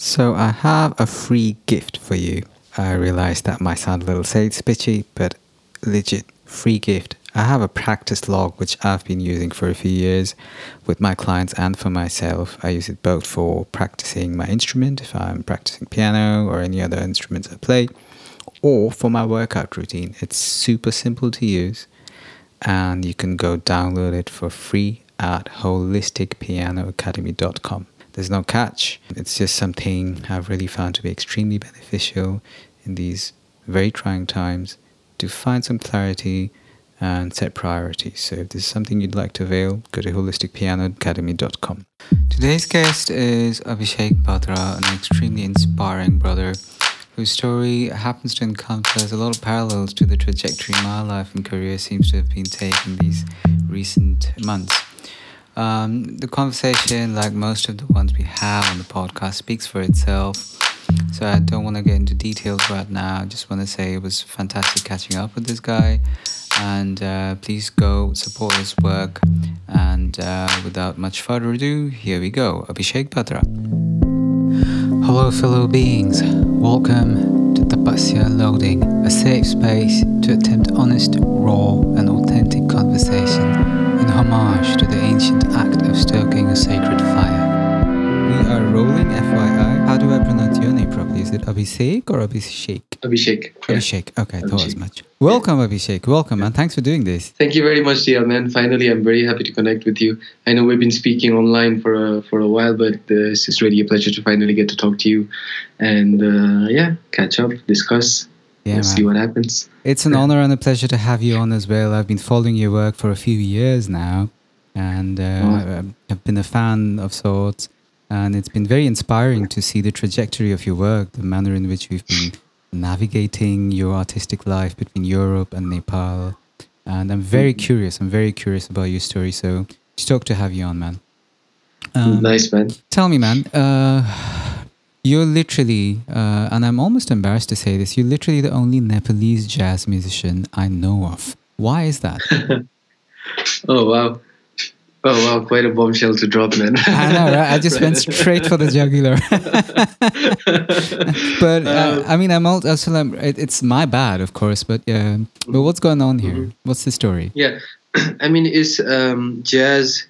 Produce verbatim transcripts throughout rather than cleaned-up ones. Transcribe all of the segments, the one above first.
So I have a free gift for you. I realize that might sound a little sales pitchy, but legit, free gift. I have a practice log which I've been using for a few years with my clients and for myself. I use it both for practicing my instrument, if I'm practicing piano or any other instruments I play, or for my workout routine. It's super simple to use, and you can go download it for free at holistic piano academy dot com. There's no catch. It's just something I've really found to be extremely beneficial in these very trying times to find some clarity and set priorities. So if there's something you'd like to avail, go to holistic piano academy dot com. Today's guest is Abhishek Batra, an extremely inspiring brother whose story happens to encompass a lot of parallels to the trajectory my life and career seems to have been taking these recent months. Um, the conversation, like most of the ones we have on the podcast, speaks for itself, so I don't want to get into details right now. I just want to say it was fantastic catching up with this guy, and uh, please go support his work. And uh, without much further ado, here we go, Abhishek Batra. Hello fellow beings, welcome to Tapasya Loading, a safe space to attempt honest, raw and authentic conversation in homage to the ancient act of stoking a sacred fire. We are rolling, F Y I. How do I pronounce your name properly? Is it Abhishek or Abhishek? Abhishek. Yeah. Abhishek. Okay, Abhishek. Thought as much. Welcome, yeah. Abhishek. Welcome, yeah. And thanks for doing this. Thank you very much, dear man. Finally, I'm very happy to connect with you. I know we've been speaking online for a, for a while, but uh, it's just really a pleasure to finally get to talk to you and, uh, yeah, catch up, discuss. Yeah, we'll see what happens. It's an yeah. honor and a pleasure to have you on as well. I've been following your work for a few years now, and uh, oh. I've been a fan of sorts. And it's been very inspiring to see the trajectory of your work, the manner in which you've been navigating your artistic life between Europe and Nepal. And I'm very curious. I'm very curious about your story. So stoked to have you on, man. Um, nice, man. Tell me, man. Uh, you're literally, uh, and I'm almost embarrassed to say this, you're literally the only Nepalese jazz musician I know of. Why is that? Oh, wow. Oh wow, quite a bombshell to drop, man. I know, right? I just right. went straight for the jugular. But um, uh, I mean, I'm also, it's my bad, of course, but yeah. But what's going on here? Mm-hmm. What's the story? Yeah, I mean, is um, jazz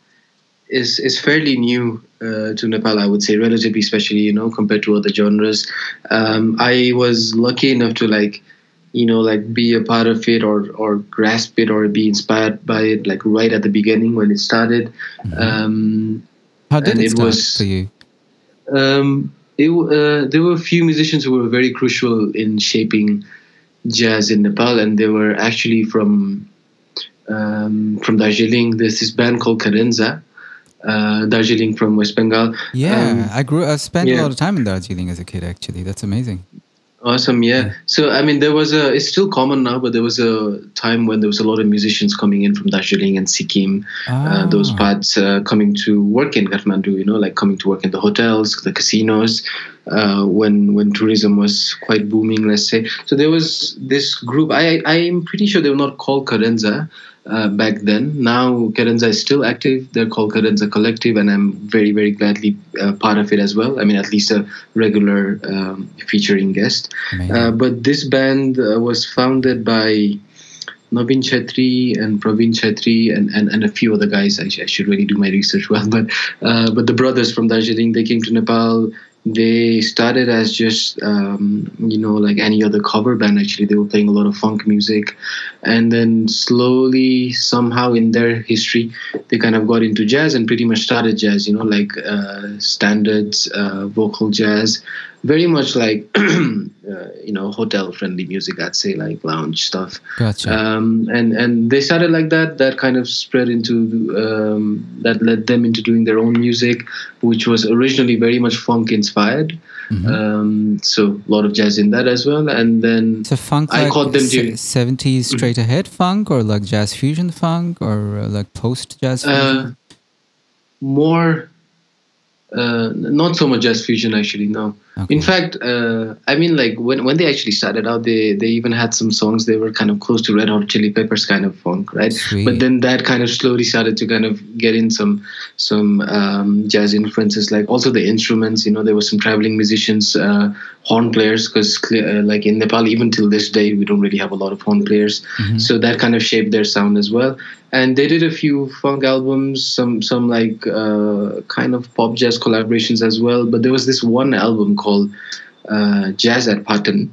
is is fairly new uh, to Nepal, I would say, relatively, especially, you know, compared to other genres. Um, I was lucky enough to like, you know, like be a part of it or or grasp it or be inspired by it, like right at the beginning when it started. Mm-hmm. Um, How did it start was, for you? Um, it, uh, there were a few musicians who were very crucial in shaping jazz in Nepal, and they were actually from um, from Darjeeling. There's this band called Cadenza, uh, Darjeeling from West Bengal. Yeah, um, I grew. I spent yeah. a lot of time in Darjeeling as a kid. Actually, that's amazing. Awesome, yeah. So, I mean, there was a, it's still common now, but there was a time when there was a lot of musicians coming in from Darjeeling and Sikkim, oh. uh, those parts uh, coming to work in Kathmandu, you know, like coming to work in the hotels, the casinos, uh, when when tourism was quite booming, let's say. So there was this group, I, I'm pretty sure they were not called Cadenza uh, back then. Now, Cadenza is still active. They're called Cadenza Collective, and I'm very, very gladly uh, part of it as well. I mean, at least a regular um, featuring guest. Uh, but this band uh, was founded by Navin Chetri and Praveen Chetri and, and, and a few other guys. I, sh- I should really do my research well. But uh, but the brothers from Darjeeling, they came to Nepal. They started as just, um, you know, like any other cover band, actually. They were playing a lot of funk music. And then slowly, somehow in their history, they kind of got into jazz and pretty much started jazz, you know, like uh, standards, uh, vocal jazz. Very much like, uh, you know, hotel-friendly music, I'd say, like lounge stuff. Gotcha. Um, and, and they started like that. That kind of spread into, um, that led them into doing their own music, which was originally very much funk-inspired. Mm-hmm. Um, so a lot of jazz in that as well. And then so funk, I like caught them doing... seventies straight-ahead funk or like jazz fusion funk or like post-jazz fusion? Uh, more... Uh, not so much jazz fusion, actually, no. Okay. In fact, uh, I mean, like, when when they actually started out, they, they even had some songs, they were kind of close to Red Hot Chili Peppers kind of funk, right? Sweet. But then that kind of slowly started to kind of get in some some um, jazz influences, like also the instruments, you know, there were some traveling musicians, uh, horn players, because uh, like in Nepal, even till this day, we don't really have a lot of horn players. Mm-hmm. So that kind of shaped their sound as well. And they did a few funk albums, some some like uh, kind of pop jazz collaborations as well. But there was this one album called uh, Jazz at Patan.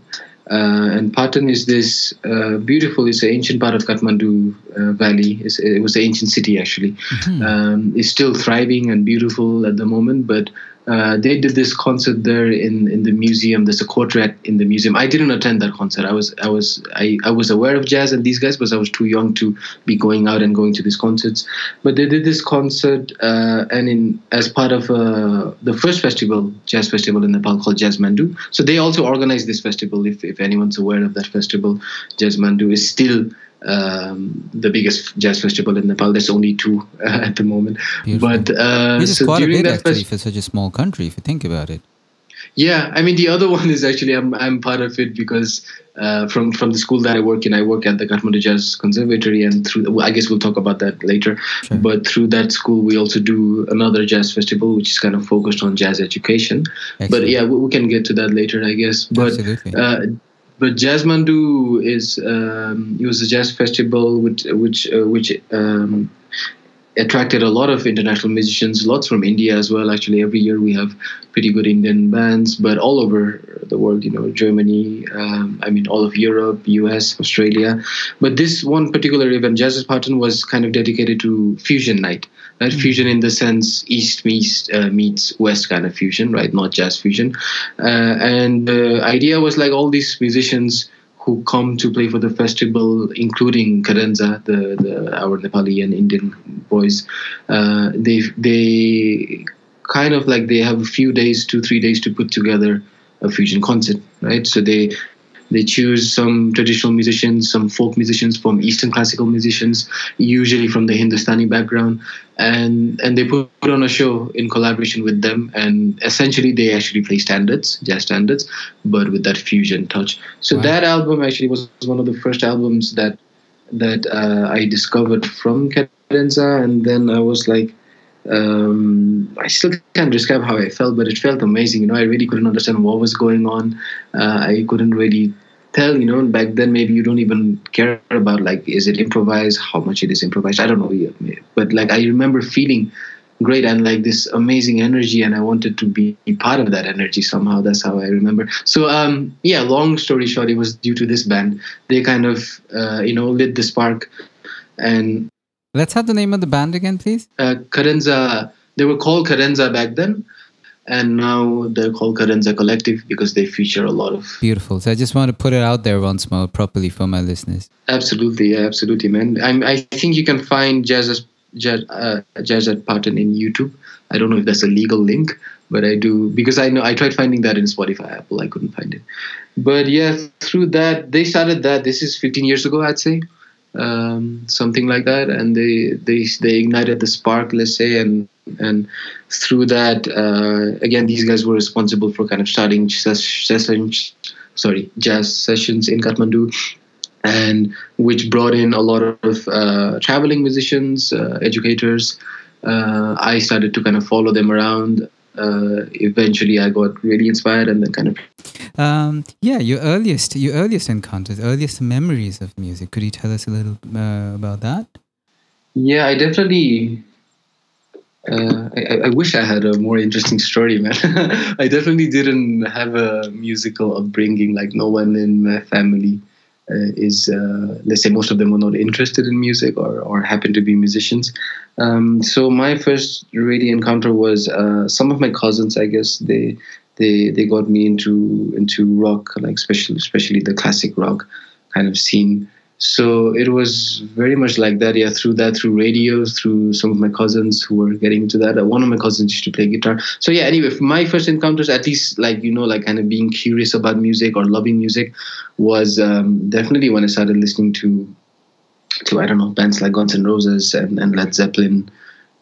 Uh, and Patan is this uh, beautiful, it's an ancient part of Kathmandu uh, Valley. It's, it was an ancient city, actually. Mm-hmm. Um, it's still thriving and beautiful at the moment. But uh, they did this concert there in, in the museum. There's a quartet in the museum. I didn't attend that concert. I was I was, I, I was aware of jazz and these guys, but I was too young to be going out and going to these concerts. But they did this concert uh, and in as part of uh, the first festival, jazz festival in Nepal called Jazzmandu. So they also organized this festival, if, if anyone's aware of that festival. Jazzmandu is still um, the biggest jazz festival in Nepal. There's only two uh, at the moment. Beautiful. But uh, this is so quite during a bit, that actually, fest- for such a small country, if you think about it. Yeah, I mean, the other one is actually I'm I'm part of it because uh, from from the school that I work in, I work at the Kathmandu Jazz Conservatory, and through well, I guess we'll talk about that later. Sure. But through that school, we also do another jazz festival, which is kind of focused on jazz education. Excellent. But yeah, we, we can get to that later, I guess. But Absolutely. But Jazzmandu is um, it was a jazz festival which which uh, which um, attracted a lot of international musicians, lots from India as well. Actually, every year we have pretty good Indian bands, but all over the world, you know, Germany, um, I mean, all of Europe, U S, Australia. But this one particular event, Jazz at Patan, was kind of dedicated to fusion night. Right? Mm-hmm. Fusion in the sense East meets, uh, meets West kind of fusion, right? Not jazz fusion. Uh, and the idea was like all these musicians who come to play for the festival, including Cadenza, the, the our Nepali and Indian boys, uh, they they kind of like they have a few days, two three days to put together a fusion concert, right? So they they choose some traditional musicians, some folk musicians, from Eastern classical musicians, usually from the Hindustani background, and and they put on a show in collaboration with them, and essentially they actually play standards, jazz standards, but with that fusion touch. So wow. That album actually was one of the first albums that that uh, I discovered from Cadenza, and then I was like, Um, I still can't describe how I felt, but it felt amazing. You know, I really couldn't understand what was going on. Uh, I couldn't really tell, you know, back then maybe you don't even care about like, is it improvised? How much it is improvised? I don't know. But like, I remember feeling great and like this amazing energy, and I wanted to be part of that energy somehow. That's how I remember. So um, yeah, long story short, it was due to this band. They kind of, uh, you know, lit the spark. And let's have the name of the band again, please. Uh, Cadenza. They were called Cadenza back then, and now they're called Cadenza Collective because they feature a lot of... Beautiful. So I just want to put it out there once more properly for my listeners. Absolutely. Yeah, absolutely, man. I'm, I think you can find Jazz, Jazz, uh, Jazz at Patan in YouTube. I don't know if that's a legal link, but I do, because I know I tried finding that in Spotify, Apple. I couldn't find it. But yeah, through that, they started that. This is fifteen years ago, I'd say. Um, something like that, and they, they they ignited the spark, let's say, and and through that, uh, again, these guys were responsible for kind of starting sessions, sorry, jazz sessions in Kathmandu, and which brought in a lot of uh, traveling musicians, uh, educators. Uh, I started to kind of follow them around. Uh, eventually, I got really inspired, and then kind of. Um, yeah, your earliest, your earliest encounters, earliest memories of music. Could you tell us a little uh, about that? Yeah, I definitely. Uh, I, I wish I had a more interesting story, man. I definitely didn't have a musical upbringing. Like no one in my family uh, is. Uh, let's say most of them were not interested in music or or happen to be musicians. Um, so my first really encounter was uh, some of my cousins. I guess they. They they got me into into rock, like especially especially the classic rock kind of scene. So it was very much like that. Yeah, through that, through radio, through some of my cousins who were getting into that. One of my cousins used to play guitar. So yeah, anyway, my first encounters, at least like, you know, like kind of being curious about music or loving music, was um, definitely when I started listening to to I don't know bands like Guns N' Roses and, and Led Zeppelin.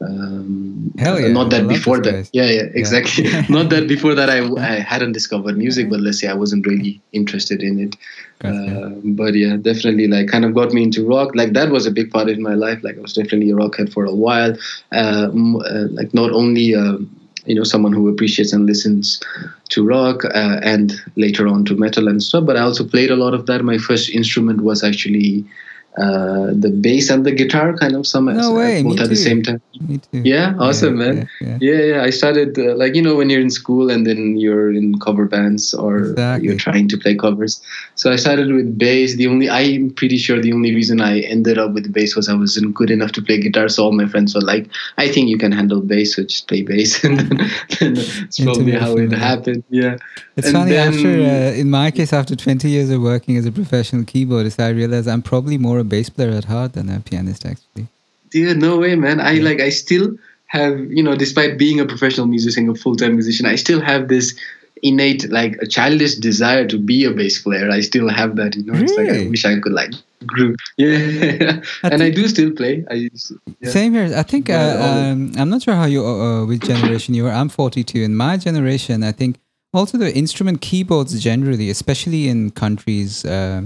Um, Hell yeah! Not that before that, yeah, yeah, exactly. Yeah. Not that before that, I, I hadn't discovered music, but let's say I wasn't really interested in it. Uh, but yeah, definitely, like, kind of got me into rock. Like, that was a big part in my life. Like, I was definitely a rockhead for a while. Uh, uh, like, not only uh, you know, someone who appreciates and listens to rock, uh, and later on to metal and stuff, but I also played a lot of that. My first instrument was actually uh the bass and the guitar, kind of some no way, both at too. the same time. Me too. Yeah, awesome, yeah, man. Yeah, yeah, yeah, yeah. I started uh, like, you know, when you're in school and then you're in cover bands, or exactly. you're trying to play covers. So I started with bass. The only, I'm pretty sure the only reason I ended up with bass was I wasn't good enough to play guitar. So all my friends were like, "I think you can handle bass, so just play bass." And then, then that's probably how it happened. Yeah. It's and funny. Then, after, uh, in my case, after twenty years of working as a professional keyboardist, I realized I'm probably more a bass player at heart than a pianist, actually. Yeah, no way, man. I yeah. like I still have, you know, despite being a professional musician, a full-time musician, I still have this innate, like, a childish desire to be a bass player. I still have that, you know. Really? It's like, I wish I could, like, group. Yeah. I and I do still play. I to, yeah. Same here. I think uh, um, I'm not sure how you uh, which generation you are. I'm forty-two. In my generation, I think also the instrument keyboards generally, especially in countries uh,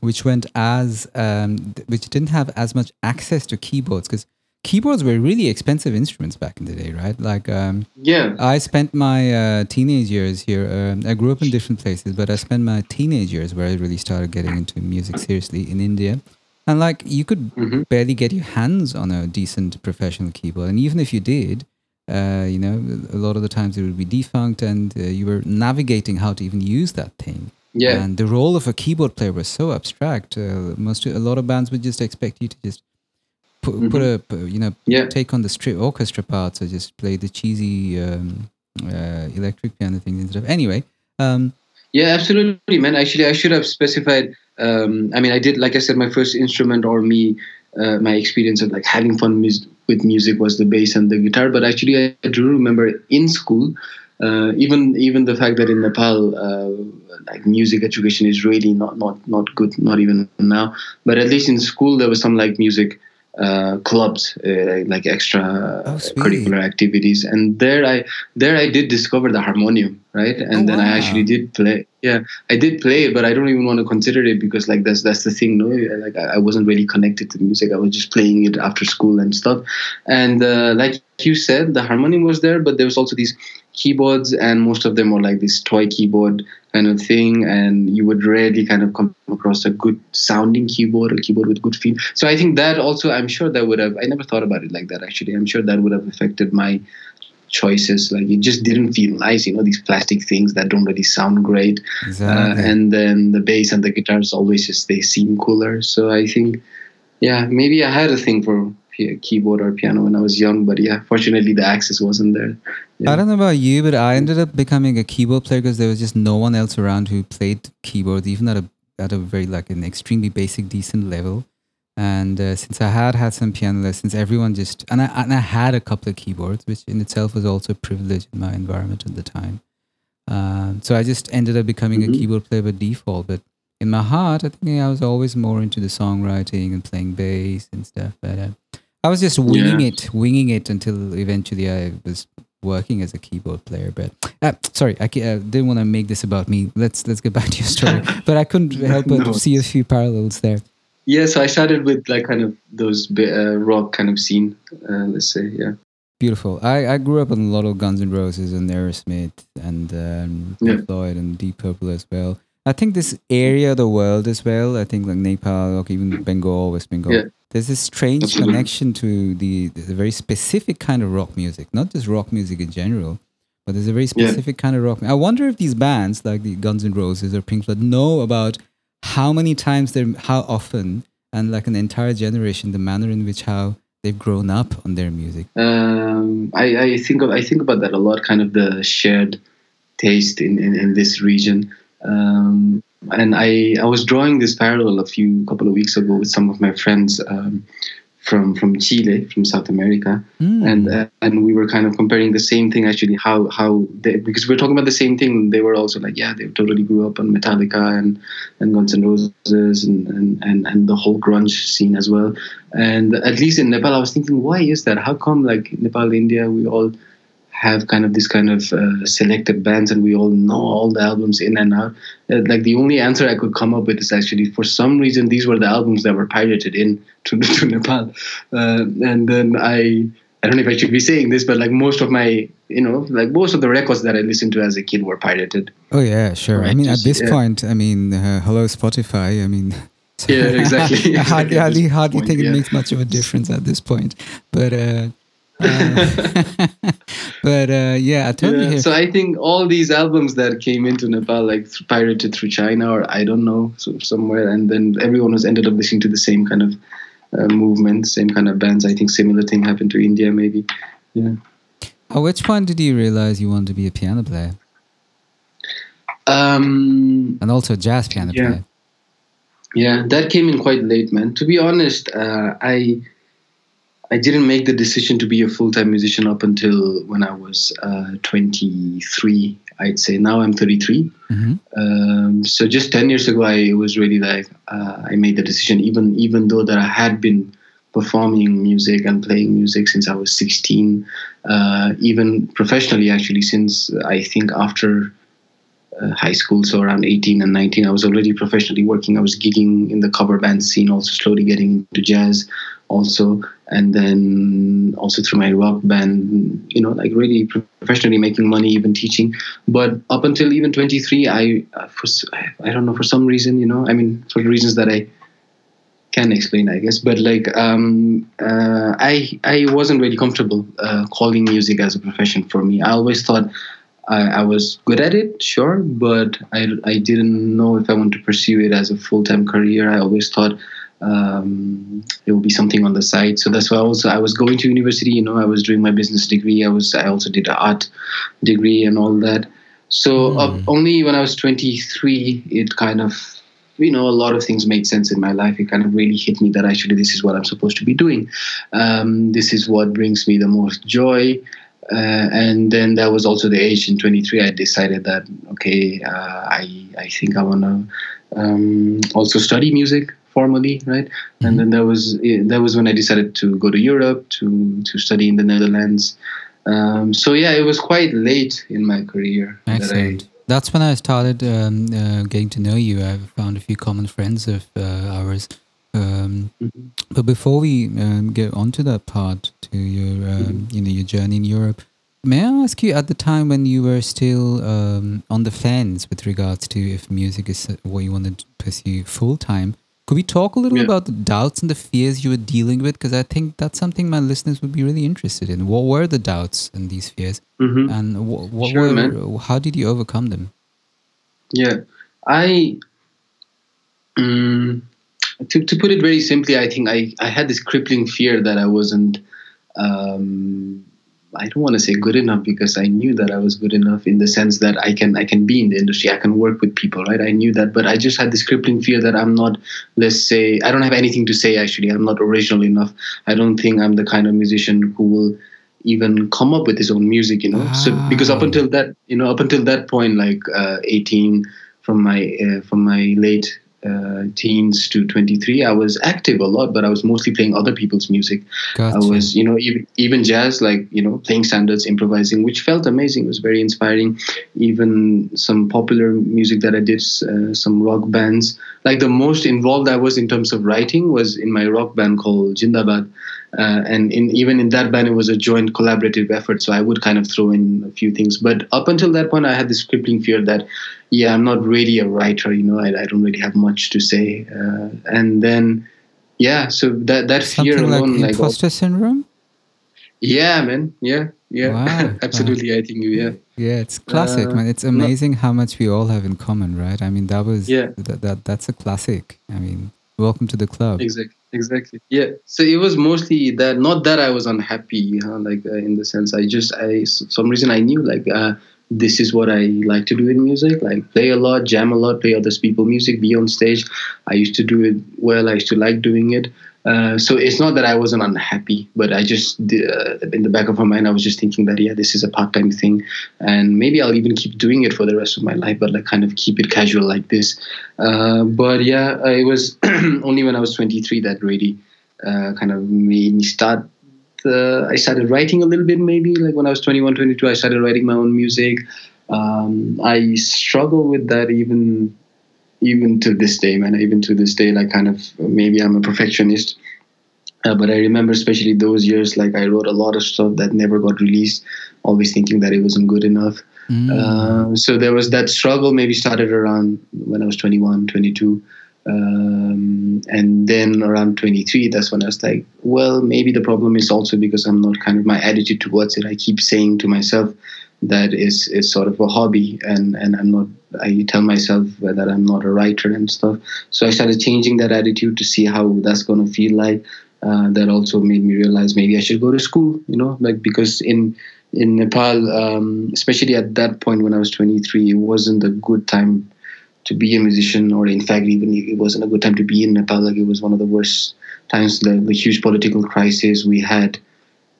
which went as, um, which didn't have as much access to keyboards, because keyboards were really expensive instruments back in the day, right? Like, um, yeah, I spent my uh, teenage years here. Um, I grew up in different places, but I spent my teenage years where I really started getting into music seriously in India. And like, you could mm-hmm. barely get your hands on a decent professional keyboard. And even if you did, uh, you know, a lot of the times it would be defunct, and uh, you were navigating how to even use that thing. Yeah, and the role of a keyboard player was so abstract. Uh, most a lot of bands would just expect you to just put, mm-hmm. put a you know yeah. take on the straight orchestra parts, or just play the cheesy um, uh, electric piano things and stuff. Anyway, um, yeah, absolutely, man. Actually, I should have specified. Um, I mean, I did, like I said, my first instrument, or me, uh, my experience of like having fun mus- with music was the bass and the guitar. But actually, I, I do remember in school. Uh, even even the fact that in Nepal, uh, like music education is really not, not, not good, not even now. But at least in school, there was some like music uh, clubs, uh, like extra oh, curricular activities. And there I there I did discover the harmonium, right? And oh, then wow. I actually did play. Yeah, I did play it, but I don't even want to consider it because like that's that's the thing. No, like I wasn't really connected to music. I was just playing it after school and stuff. And uh, like you said, the harmonium was there, but there was also these keyboards, and most of them were like this toy keyboard kind of thing, and you would rarely kind of come across a good sounding keyboard, a keyboard with good feel. So I think that also, I'm sure that would have, I never thought about it like that actually, I'm sure that would have affected my choices. Like it just didn't feel nice, you know, these plastic things that don't really sound great. Exactly. Uh, and then the bass and the guitars always just, they seem cooler. So I think, yeah, maybe I had a thing for keyboard or piano when I was young, but yeah, fortunately the access wasn't there. Yeah. I don't know about you, but I ended up becoming a keyboard player because there was just no one else around who played keyboards, even at a at a very like an extremely basic, decent level. And uh, since I had had some piano lessons, everyone just and I and I had a couple of keyboards, which in itself was also a privilege in my environment at the time. Uh, so I just ended up becoming mm-hmm. a keyboard player by default. But in my heart, I think I was always more into the songwriting and playing bass and stuff. But uh, I was just winging yeah. it, winging it until eventually I was working as a keyboard player. But uh, sorry, I, I didn't want to make this about me. Let's let's get back to your story. But I couldn't help no. but see a few parallels there. Yeah, so I started with like kind of those uh, rock kind of scene, uh, let's say, yeah. Beautiful. I, I grew up on a lot of Guns N' Roses and Aerosmith and um, yeah. Pink Floyd and Deep Purple as well. I think this area of the world as well, I think like Nepal, like even Bengal, West Bengal, yeah. there's this strange Absolutely. connection to the, the very specific kind of rock music, not just rock music in general, but there's a very specific yeah. kind of rock. I wonder if these bands like the Guns N' Roses or Pink Floyd know about how many times, they're, how often, and like an entire generation, the manner in which how they've grown up on their music. Um, I, I, think of, I think about that a lot, kind of the shared taste in, in, in this region. Um, and I, I was drawing this parallel a few couple of weeks ago with some of my friends um, from from Chile, from South America, mm. and uh, and we were kind of comparing the same thing actually, how how they, because we were talking about the same thing. They were also like, yeah, they totally grew up on Metallica and, and Guns N' Roses and, and, and, and the whole grunge scene as well. And at least in Nepal, I was thinking, why is that? How come like Nepal, India, we all have kind of this kind of uh, selected bands and we all know all the albums in and out. Uh, like the only answer I could come up with is actually for some reason these were the albums that were pirated in to, to Nepal. Uh, and then I I don't know if I should be saying this, but like most of my, you know, like most of the records that I listened to as a kid were pirated. Oh yeah, sure. Right? I mean, at this yeah. point, I mean, uh, hello Spotify, I mean... yeah, exactly. I hardly, hardly, hardly point, think yeah. it makes much of a difference at this point. But... Uh, uh, but uh, yeah, I totally yeah, hear. So I think all these albums that came into Nepal, like pirated through China or I don't know, so somewhere, and then everyone was ended up listening to the same kind of uh, movement, same kind of bands. I think similar thing happened to India, maybe. Yeah. At which point did you realize you wanted to be a piano player? Um, and also jazz piano yeah. player. Yeah, that came in quite late, man. To be honest, uh, I. I didn't make the decision to be a full-time musician up until when I was uh, twenty-three, I'd say. Now I'm thirty-three. Mm-hmm. Um, so just ten years ago, I was really like, uh, I made the decision, even even though that I had been performing music and playing music since I was sixteen, uh, even professionally, actually, since I think after uh, high school, so around eighteen and nineteen, I was already professionally working. I was gigging in the cover band scene, also slowly getting into jazz also. And then also through my rock band, you know, like really professionally making money, even teaching. But up until even twenty-three, I, for, I don't know, for some reason, you know, I mean, for the reasons that I can explain, I guess. But like, um, uh, I I wasn't really comfortable uh, calling music as a profession for me. I always thought I, I was good at it, sure, but I, I didn't know if I wanted to pursue it as a full-time career. I always thought, Um, it will be something on the side. So that's why also I was going to university, you know, I was doing my business degree. I was, I also did an art degree and all that. So mm. up, only when I was twenty-three, it kind of, you know, a lot of things made sense in my life. It kind of really hit me that actually this is what I'm supposed to be doing. Um, this is what brings me the most joy. Uh, and then that was also the age in twenty-three. I decided that, okay, uh, I, I think I want to um, also study music formally, right? Mm-hmm. And then that was that was when I decided to go to Europe to to study in the Netherlands. Um, so yeah, it was quite late in my career. Excellent. That I, That's when I started um, uh, getting to know you. I found a few common friends of uh, ours. Um, mm-hmm. But before we um, get on to that part, to your um, mm-hmm. you know your journey in Europe, may I ask you, at the time when you were still um, on the fence with regards to if music is what you wanted to pursue full time, could we talk a little yeah. about the doubts and the fears you were dealing with? Because I think that's something my listeners would be really interested in. What were the doubts and these fears? Mm-hmm. And what, what sure, were, man. How did you overcome them? Yeah, I, um, to, to put it very simply, I think I, I had this crippling fear that I wasn't, um, I don't want to say good enough, because I knew that I was good enough in the sense that I can I can be in the industry, I can work with people, right? I knew that, but I just had this crippling fear that I'm not, let's say, I don't have anything to say actually, I'm not original enough. I don't think I'm the kind of musician who will even come up with his own music, you know? Wow. So because up until that, you know, up until that point, like uh, eighteen, from my uh, from my late Uh, teens to twenty-three, I was active a lot, but I was mostly playing other people's music. Gotcha. I was, you know, even, even jazz, like, you know, playing standards, improvising, which felt amazing. It was very inspiring. Even some popular music that I did, uh, some rock bands. Like the most involved I was in terms of writing was in my rock band called Jindabad. Uh, and in, even in that band, it was a joint collaborative effort. So I would kind of throw in a few things. But up until that point, I had this crippling fear that, yeah, I'm not really a writer, you know, I, I don't really have much to say. Uh, and then, yeah, so that, that fear alone. Something like imposter like, syndrome? Yeah, man. Yeah, yeah. Wow. Absolutely, wow. I think, yeah. Yeah, it's classic, uh, man. It's amazing no. how much we all have in common, right? I mean, that was, yeah. that, that that's a classic. I mean, welcome to the club. Exactly. Exactly. Yeah. So it was mostly that, not that I was unhappy, huh? like uh, in the sense I just, I, some reason I knew like, uh, this is what I like to do in music, like play a lot, jam a lot, play other people's music, be on stage. I used to do it well. I used to like doing it. Uh, so it's not that I wasn't unhappy, but I just, uh, in the back of my mind, I was just thinking that, yeah, this is a part-time thing. And maybe I'll even keep doing it for the rest of my life, but like kind of keep it casual like this. Uh, but yeah, it was only when I was twenty-three that really uh, kind of made me start. Uh, I started writing a little bit, maybe like when I was twenty-one, twenty-two, I started writing my own music. Um, I struggle with that even... Even to this day, man, even to this day, like kind of, maybe I'm a perfectionist, uh, but I remember especially those years, like I wrote a lot of stuff that never got released, always thinking that it wasn't good enough. Mm. Uh, so there was that struggle, maybe started around when I was twenty-one, twenty-two. Um, and then around twenty-three, that's when I was like, well, maybe the problem is also because I'm not kind of my attitude towards it. I keep saying to myself, that is, is sort of a hobby, and, and I'm not, I tell myself that I'm not a writer and stuff. So I started changing that attitude to see how that's going to feel like. Uh, that also made me realize maybe I should go to school, you know, like because in in Nepal, um, especially at that point when I was twenty-three, it wasn't a good time to be a musician, or in fact, even it wasn't a good time to be in Nepal. Like it was one of the worst times, the, the huge political crisis we had.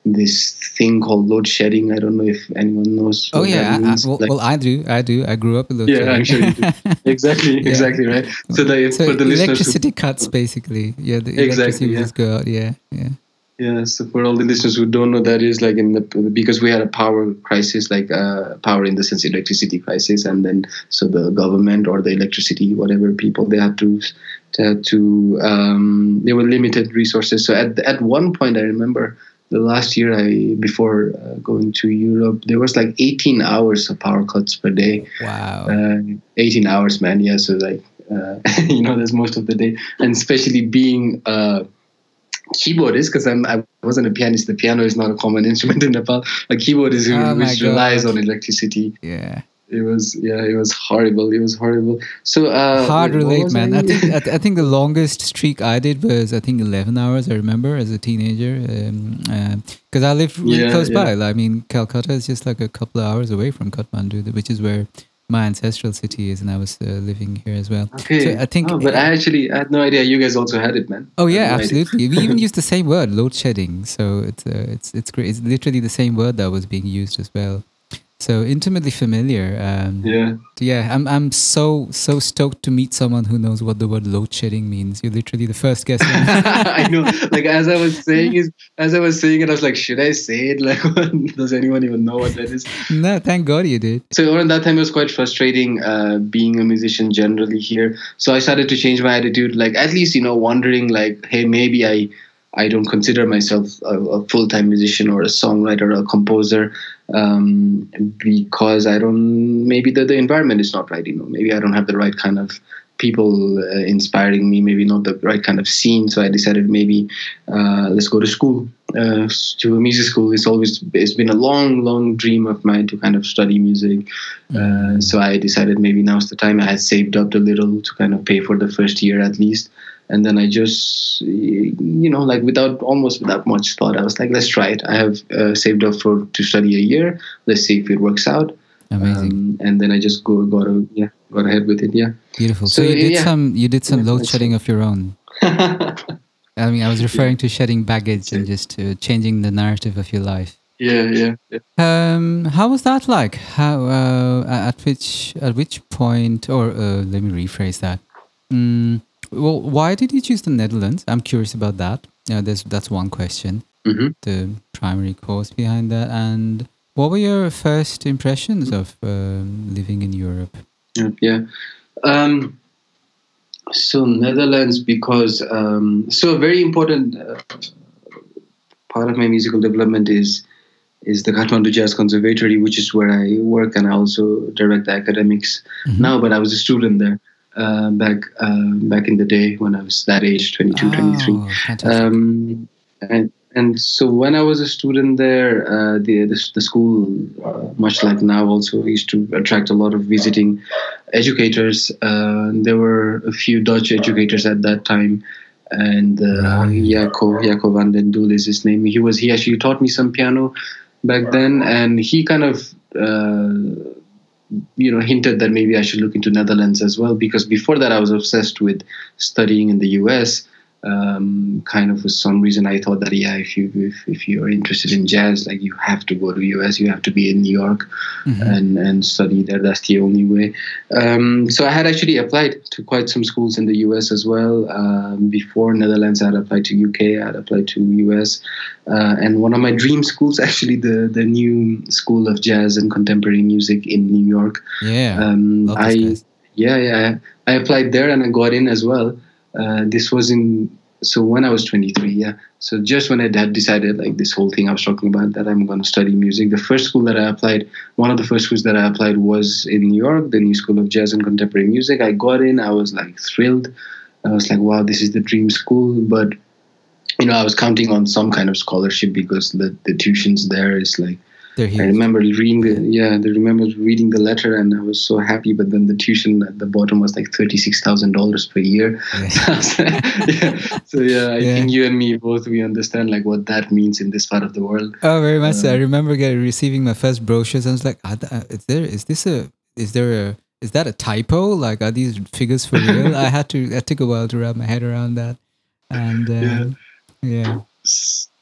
This thing called load shedding. I don't know if anyone knows. Oh yeah, I, I, well, like, well, I do. I do. I grew up in load yeah, shedding. Yeah, I'm sure you do. Exactly, yeah. exactly, right. So, the, so for the electricity listeners, cuts basically. Yeah, the electricity exactly, yeah. just go out. Yeah, yeah. Yeah. So for all the listeners who don't know, that is like in the because we had a power crisis, like uh, power in the sense electricity crisis, and then so the government or the electricity, whatever people they had to, to, to um, they were limited resources. So at at one point, I remember. The last year I before uh, going to Europe, there was like eighteen hours of power cuts per day. Wow. Uh, eighteen hours, man. Yeah. So like, uh, you know, that's most of the day. And especially being a keyboardist, because I'm, I wasn't a pianist. The piano is not a common instrument in Nepal. A keyboardist who oh which relies on electricity. Yeah. It was, yeah, it was horrible. It was horrible. So uh, hard relate, man. I, I think I, th- I think the longest streak I did was, I think, eleven hours, I remember, as a teenager. Because um, uh, I lived really yeah, close yeah. by. I mean, Calcutta is just like a couple of hours away from Kathmandu, which is where my ancestral city is. And I was uh, living here as well. Okay. So I think, oh, but uh, I actually I had no idea you guys also had it, man. Oh, yeah, no absolutely. We even used the same word, load shedding. So it's, uh, it's, it's great. It's literally the same word that was being used as well. So intimately familiar. Um, yeah. Yeah. I'm I'm so so stoked to meet someone who knows what the word load shedding means. You're literally the first guest. I know. Like as I was saying is as I was saying it, I was like, should I say it? Like, does anyone even know what that is? No, thank God you did. So around that time, it was quite frustrating uh, being a musician generally here. So I started to change my attitude. Like at least you know, wondering like, hey, maybe I. I don't consider myself a, a full-time musician or a songwriter or a composer um, because I don't, maybe the, the environment is not right, you know, maybe I don't have the right kind of people uh, inspiring me, maybe not the right kind of scene. So I decided maybe uh, let's go to school, uh, to a music school. It's always, it's been a long, long dream of mine to kind of study music. Uh, so I decided maybe now's the time. I had saved up a little to kind of pay for the first year at least. And then I just, you know, like without, almost without much thought, I was like, let's try it. I have uh, saved up for to study a year. Let's see if it works out. Amazing. Um, and then I just go, got a, yeah, got ahead with it. Yeah. Beautiful. So, so you did yeah. some, you did some yeah, load shedding of your own. I mean, I was referring to shedding baggage and just uh, changing the narrative of your life. Yeah, yeah, yeah. Um, how was that like? How uh, at which at which point, or uh, let me rephrase that. Mm, Well, why did you choose the Netherlands? I'm curious about that. Yeah, there's, that's one question. Mm-hmm. The primary cause behind that. And what were your first impressions of um, living in Europe? Yeah. Um, so Netherlands, because... Um, so a very important uh, part of my musical development is is the Kathmandu Jazz Conservatory, which is where I work and I also direct the academics mm-hmm. now, but I was a student there. Uh, back uh, back in the day when I was that age, twenty-two, twenty-three. Um, and, and so when I was a student there, uh, the, the the school, uh, much like now also, used to attract a lot of visiting educators. Uh, there were a few Dutch educators at that time. And uh, Jaco, Jaco van den Doel is his name. He was he actually taught me some piano back then. And he kind of... Uh, you know, hinted that maybe I should look into Netherlands as well, because before that I was obsessed with studying in the U S um, kind of for some reason I thought that, yeah, if you if, if you're interested in jazz, like, you have to go to U S, you have to be in New York mm-hmm. and, and study there. That's the only way. Um, so I had actually applied to quite some schools in the U S as well. Um, before Netherlands, I had applied to U K, I had applied to U S. Uh, and one of my dream schools, actually, the, the New School of Jazz and Contemporary Music in New York. Yeah, um, love this I place. Yeah, yeah. I applied there and I got in as well. Uh, this was in, so when I was twenty-three, yeah. So just when I had decided, like, this whole thing I was talking about, that I'm going to study music, the first school that I applied, one of the first schools that I applied was in New York, the New School of Jazz and Contemporary Music. I got in, I was, like, thrilled. I was like, wow, this is the dream school. But, you know, I was counting on some kind of scholarship because the, the tuitions there is, like, I remember reading the yeah, I remember reading the letter and I was so happy, but then the tuition at the bottom was like thirty-six thousand dollars per year. Yeah. so, yeah. so yeah, I yeah. think you and me both, we understand like what that means in this part of the world. Oh, very much. Uh, so. I remember getting receiving my first brochures. I was like, are th- is there is this a is there a is that a typo? Like, are these figures for real? I had to. It took a while to wrap my head around that. And um, yeah, yeah,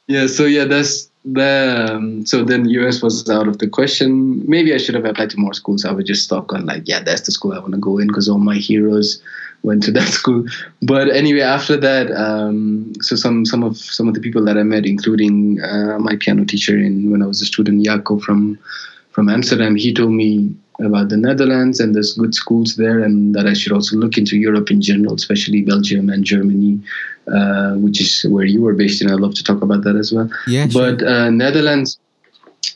yeah. So yeah, that's. The, um, so then U S was out of the question. Maybe I should have applied to more schools. I was just stuck on like, yeah, that's the school I want to go in because all my heroes went to that school. But anyway, after that, um, so some some of some of the people that I met, including uh, my piano teacher in when I was a student, Jaco from from Amsterdam, he told me about the Netherlands and there's good schools there, and that I should also look into Europe in general, especially Belgium and Germany, uh, which is where you were based in. I'd love to talk about that as well. Yeah, but sure. uh, Netherlands,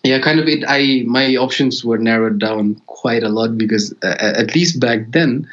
yeah, kind of it. I my options were narrowed down quite a lot because uh, at least back then,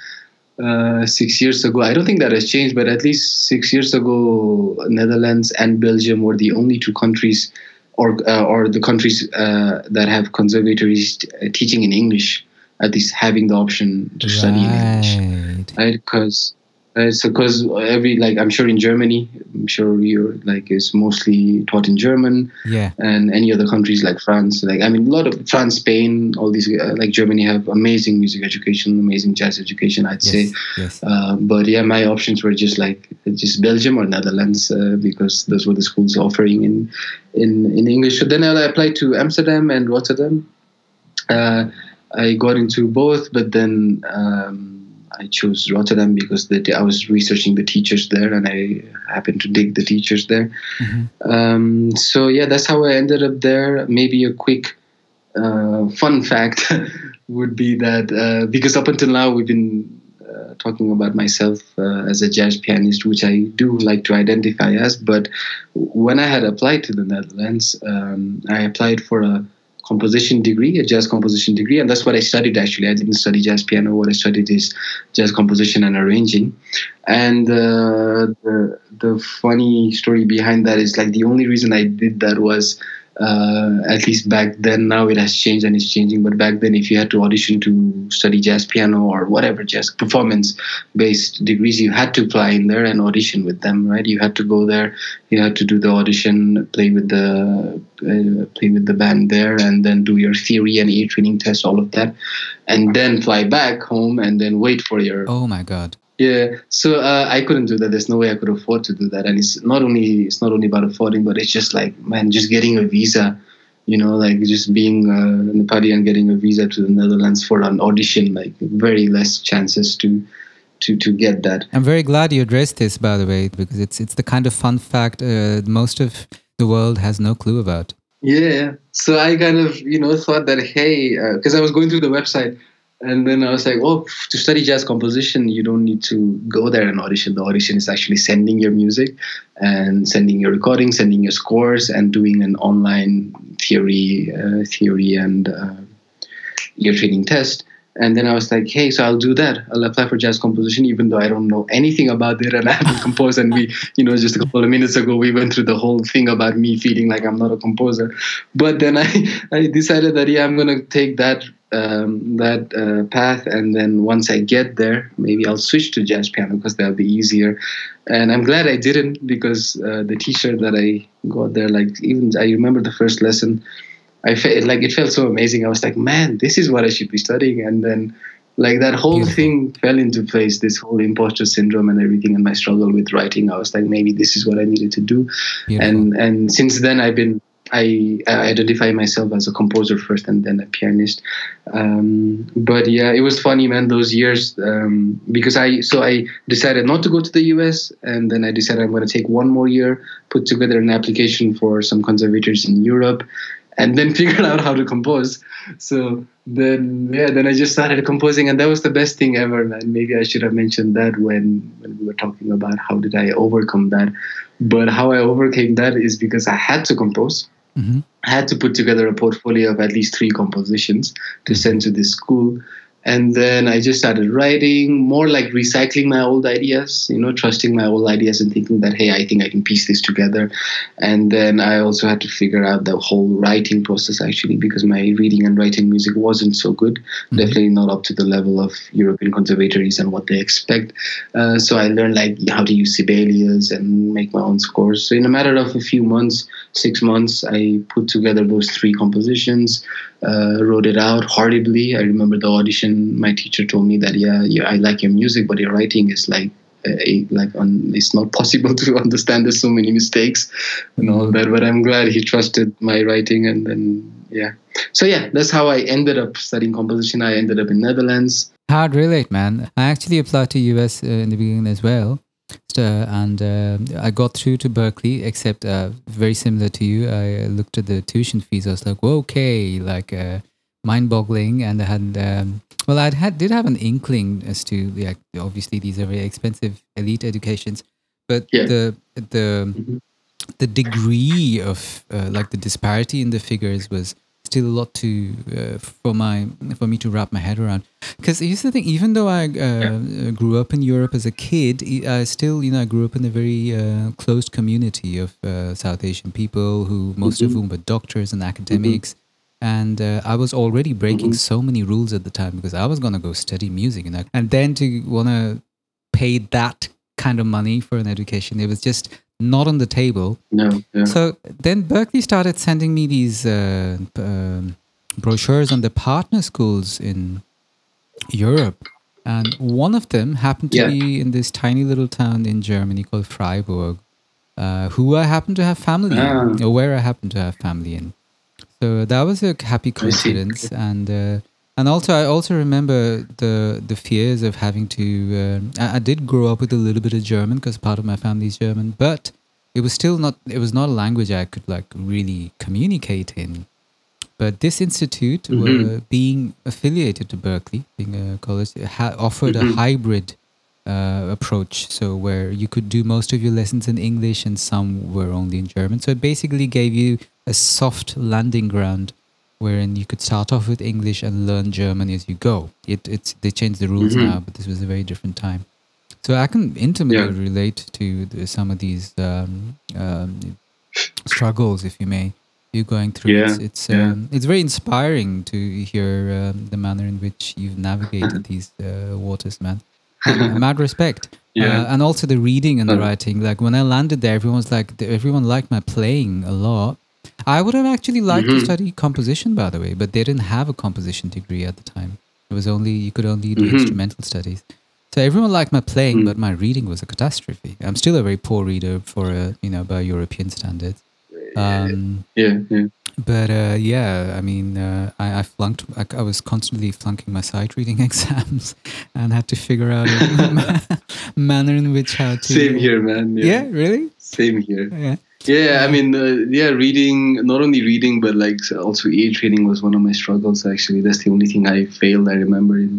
uh, six years ago, I don't think that has changed, but at least six years ago, Netherlands and Belgium were the only two countries or uh, or the countries uh, that have conservatories t- uh, teaching in English, at least having the option to right. study in English, right? Because uh, so because every like I'm sure in Germany, I'm sure you're like it's mostly taught in German, yeah. And any other countries like France, like I mean a lot of France, Spain, all these uh, like Germany have amazing music education, amazing jazz education, I'd yes, say. Yes. Uh, but yeah, my options were just like just Belgium or Netherlands uh, because those were the schools offering in. In, in English. So then I applied to Amsterdam and Rotterdam. Uh, I got into both, but then um, I chose Rotterdam because the, I was researching the teachers there and I happened to dig the teachers there. Mm-hmm. Um, so yeah, that's how I ended up there. Maybe a quick uh, fun fact would be that uh, because up until now we've been Uh, talking about myself uh, as a jazz pianist, which I do like to identify as, but when I had applied to the Netherlands, um, I applied for a composition degree, a jazz composition degree, and that's what I studied actually. I didn't study jazz piano. What I studied is jazz composition and arranging. And uh, the, the funny story behind that is like the only reason I did that was uh, at least back then, now it has changed and it's changing, but back then if you had to audition to study jazz piano or whatever jazz performance based degrees, you had to apply in there and audition with them, right? You had to go there, you had to do the audition, play with the uh, play with the band there, and then do your theory and ear training tests, all of that, and then fly back home and then wait for your oh my god Yeah, so uh, I couldn't do that. There's no way I could afford to do that. And it's not only it's not only about affording, but it's just like, man, just getting a visa, you know, like just being uh, in the party and getting a visa to the Netherlands for an audition, like very less chances to to to get that. I'm very glad you addressed this, by the way, because it's it's the kind of fun fact uh, most of the world has no clue about. Yeah, so I kind of, you know, thought that, hey, because uh, I was going through the website. And then I was like, oh, to study jazz composition, you don't need to go there and audition. The audition is actually sending your music and sending your recordings, sending your scores, and doing an online theory uh, theory and uh, ear training test. And then I was like, hey, so I'll do that. I'll apply for jazz composition, even though I don't know anything about it and I haven't composed. And we, you know, just a couple of minutes ago, we went through the whole thing about me feeling like I'm not a composer. But then I, I decided that, yeah, I'm going to take that um, that uh, path. And then once I get there, maybe I'll switch to jazz piano because that'll be easier. And I'm glad I didn't because uh, the teacher that I got there, like even I remember the first lesson, I felt like it felt so amazing. I was like, man, this is what I should be studying. And then Like that whole Beautiful. thing fell into place, this whole imposter syndrome and everything, and my struggle with writing. I was like, maybe this is what I needed to do. Beautiful. And and since then I've been, I, I identify myself as a composer first and then a pianist. Um, but yeah, it was funny, man, those years, um, because I, so I decided not to go to the U S, and then I decided I'm going to take one more year, put together an application for some conservatories in Europe, and then figured out how to compose. So then, yeah, then I just started composing, and that was the best thing ever, man. Maybe I should have mentioned that when, when we were talking about how did I overcome that. But how I overcame that is because I had to compose. Mm-hmm. I had to put together a portfolio of at least three compositions to send to this school. And then I just started writing, more like recycling my old ideas, you know, trusting my old ideas and thinking that, hey, I think I can piece this together. And then I also had to figure out the whole writing process, actually, because my reading and writing music wasn't so good, mm-hmm. definitely not up to the level of European conservatories and what they expect. Uh, so I learned, like, how to use Sibelius and make my own scores. So in a matter of a few months, six months, I put together those three compositions, uh, wrote it out horribly. I remember the audition. My teacher told me that, yeah, yeah, I like your music, but your writing is like, uh, like on, it's not possible to understand. There's so many mistakes and all that. But I'm glad he trusted my writing. And then, yeah. So, yeah, that's how I ended up studying composition. I ended up in Netherlands. Hard relate, man. I actually applied to U S uh, in the beginning as well. Uh, and uh, I got through to Berkeley, except uh, very similar to you. I looked at the tuition fees. I was like, well, okay, like uh, mind-boggling. And I had... Um, Well, I had did have an inkling as to, like, obviously these are very expensive elite educations, but yeah. the the mm-hmm. the degree of uh, like the disparity in the figures was still a lot to uh, for my for me to wrap my head around. Because here's the thing: even though I uh, yeah. grew up in Europe as a kid, I still you know I grew up in a very uh, closed community of uh, South Asian people, who most mm-hmm. of whom were doctors and academics. Mm-hmm. And uh, I was already breaking mm-hmm. so many rules at the time, because I was going to go study music. You know? And then to want to pay that kind of money for an education, it was just not on the table. No. Yeah. So then Berkeley started sending me these uh, um, brochures on the partner schools in Europe. And one of them happened to yeah. be in this tiny little town in Germany called Freiburg, uh, who I happened to have family ah. in, or where I happened to have family in. So that was a happy coincidence, and uh, and also I also remember the the fears of having to. Uh, I, I did grow up with a little bit of German, because part of my family is German, but it was still not. It was not a language I could like really communicate in. But this institute, mm-hmm. were being affiliated to Berkeley, being a college, ha- offered mm-hmm. a hybrid uh, approach, so where you could do most of your lessons in English and some were only in German. So it basically gave you a soft landing ground wherein you could start off with English and learn German as you go. It it's they changed the rules mm-hmm. now, but this was a very different time. So I can intimately yeah. relate to the, some of these um, um, struggles, if you may, you're going through. Yeah. It's it's, yeah. Um, it's very inspiring to hear um, the manner in which you've navigated these uh, waters, man. Mad respect. Yeah. Uh, and also the reading and the writing. Like when I landed there, everyone's like everyone liked my playing a lot. I would have actually liked mm-hmm. to study composition, by the way, but they didn't have a composition degree at the time. It was only, you could only do mm-hmm. instrumental studies. So everyone liked my playing, mm-hmm. but my reading was a catastrophe. I'm still a very poor reader for, a, you know, by European standards. Um, yeah, yeah. But uh, yeah, I mean, uh, I, I flunked, I, I was constantly flunking my sight reading exams and had to figure out a manner in which how to... Same here, man. Yeah, yeah really? Same here. Yeah. Yeah, I mean, uh, yeah, reading, not only reading, but like also ear training was one of my struggles, actually. That's the only thing I failed, I remember, in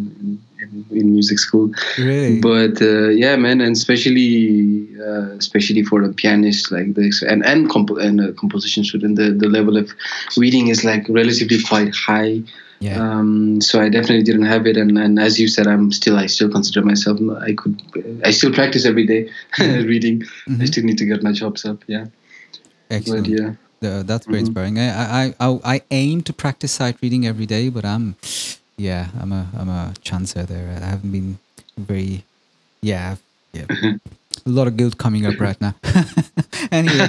in, in music school. Really? But uh, yeah, man, and especially uh, especially for a pianist like this, and, and, comp- and a composition student, the, the level of reading is like relatively quite high. Yeah. Um, so I definitely didn't have it, and, and as you said, I'm still I still consider myself I could I still practice every day reading. Mm-hmm. I still need to get my chops up. Yeah. Excellent. But, yeah. Uh, that's very mm-hmm. inspiring. I, I I I aim to practice sight reading every day, but I'm yeah I'm a I'm a chancer there. I haven't been very yeah yeah a lot of guilt coming up right now. Anyway,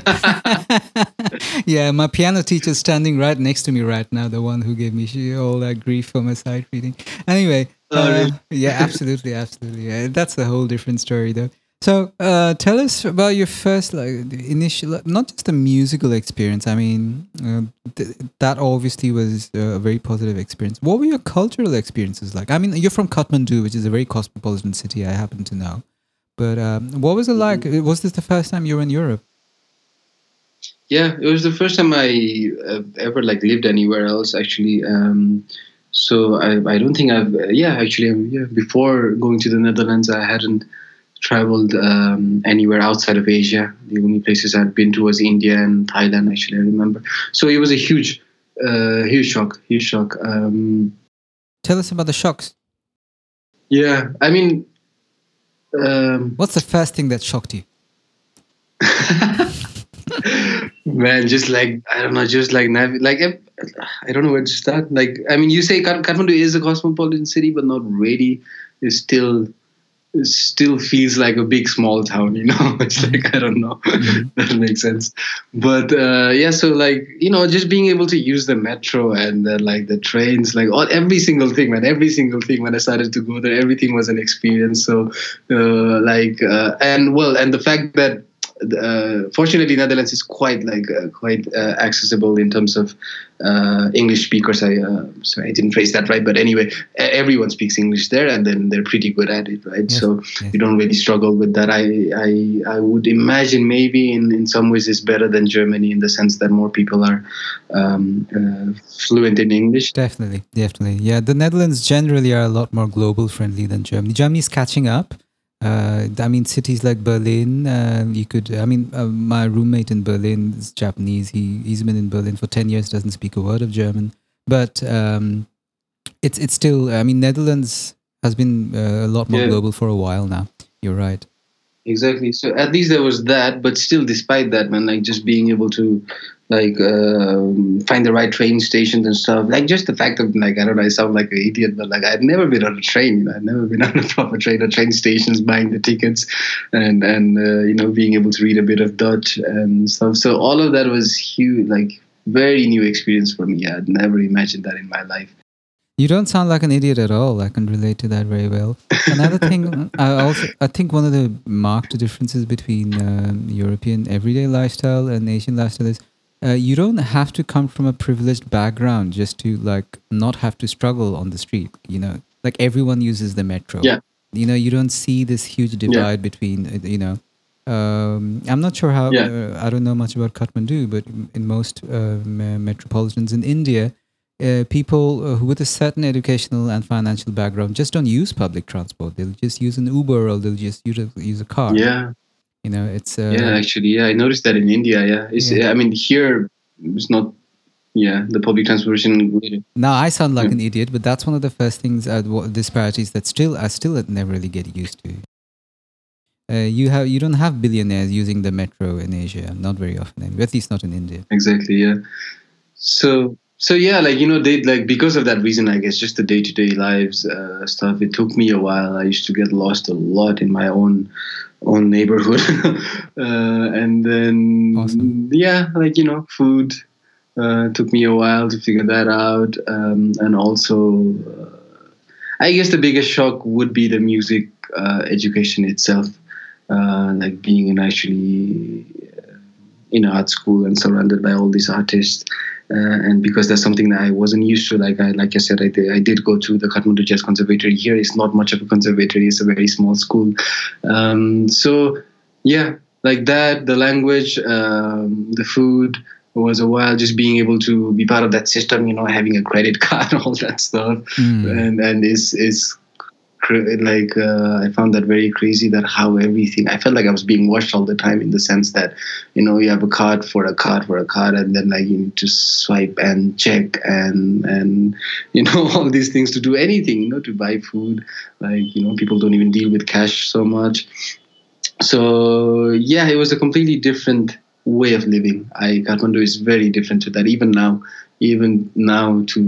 yeah, my piano teacher's standing right next to me right now, the one who gave me all that grief for my sight reading. Anyway. Oh, really? uh, yeah, absolutely, absolutely. Yeah, that's a whole different story, though. So, uh, tell us about your first, like, the initial, not just the musical experience. I mean, uh, th- that obviously was a very positive experience. What were your cultural experiences like? I mean, you're from Kathmandu, which is a very cosmopolitan city, I happen to know. But um, what was it like? Was this the first time you were in Europe? Yeah, it was the first time I uh, ever, like, lived anywhere else, actually. Um, so, I, I don't think I've, uh, yeah, actually, yeah, before going to the Netherlands, I hadn't traveled um, anywhere outside of Asia. The only places I'd been to was India and Thailand, actually, I remember. So it was a huge, uh, huge shock, huge shock. Um, Tell us about the shocks. Yeah, I mean... Um, What's the first thing that shocked you? Man, just like, I don't know, just like, like I don't know where to start. Like, I mean, you say Kathmandu is a cosmopolitan city, but not really. It's still... It still feels like a big small town, you know. It's like, I don't know, that makes sense. But uh, yeah, so like, you know, just being able to use the metro and uh, like the trains, like all, every single thing, man, every single thing. When I started to go there, everything was an experience. So uh, like, uh, and well, and the fact that uh, fortunately Netherlands is quite like uh, quite uh, accessible in terms of uh, English speakers. I uh, sorry, I didn't phrase that right, but anyway, everyone speaks English there, and then they're pretty good at it, right? Yes, so yes. You don't really struggle with that. I I, I would imagine maybe in, in some ways it's better than Germany in the sense that more people are um, uh, fluent in English. Definitely, definitely, yeah. The Netherlands generally are a lot more global friendly than Germany. Germany is catching up. Uh, I mean, cities like Berlin, uh, you could, I mean, uh, my roommate in Berlin is Japanese. He, he's been in Berlin for ten years, doesn't speak a word of German. But um, it's it's still, I mean, Netherlands has been uh, a lot more yeah. global for a while now. You're right. Exactly. So at least there was that, but still despite that, man, like just being able to like um, find the right train stations and stuff. Like just the fact of like, I don't know, I sound like an idiot, but like I've never been on a train. You know? I've never been on a proper train or train stations, buying the tickets and, and uh, you know, being able to read a bit of Dutch and stuff. So all of that was huge, like very new experience for me. I'd never imagined that in my life. You don't sound like an idiot at all. I can relate to that very well. Another thing, I also I think one of the marked differences between um, European everyday lifestyle and Asian lifestyle is Uh, you don't have to come from a privileged background just to like not have to struggle on the street, you know, like everyone uses the metro. Yeah. You know, you don't see this huge divide yeah. between, you know, um, I'm not sure how, yeah. uh, I don't know much about Kathmandu, but in most uh, metropolitans in India, uh, people who with a certain educational and financial background just don't use public transport. They'll just use an Uber or they'll just use a, use a car. Yeah. You know, it's uh, yeah. Actually, yeah, I noticed that in India. Yeah, it's, yeah. I mean, here it's not. Yeah, the public transportation. Now I sound like yeah. an idiot, but that's one of the first things, uh, disparities that still I still never really get used to. Uh, you have you don't have billionaires using the metro in Asia, not very often, at least not in India. Exactly. Yeah. So. So yeah, like, you know, they like because of that reason, I guess, just the day-to-day lives uh, stuff. It took me a while. I used to get lost a lot in my own own neighborhood, uh, and then awesome. yeah, like, you know, food uh, took me a while to figure that out, um, and also, uh, I guess the biggest shock would be the music uh, education itself, uh, like being in actually in art school and surrounded by all these artists. Uh, and because that's something that I wasn't used to, like I like I said, I did, I did go to the Kathmandu Jazz Conservatory. Here, it's not much of a conservatory; it's a very small school. Um, so, yeah, like that. The language, um, the food was a while. Just being able to be part of that system, you know, having a credit card, all that stuff, mm. and and is is. Like uh, I found that very crazy that how everything I felt like I was being watched all the time in the sense that, you know, you have a card for a card for a card and then like you need to swipe and check and and you know all these things to do anything, you know, to buy food, like, you know, people don't even deal with cash so much. So yeah, it was a completely different way of living. I Kathmandu is very different to that even now. Even now, to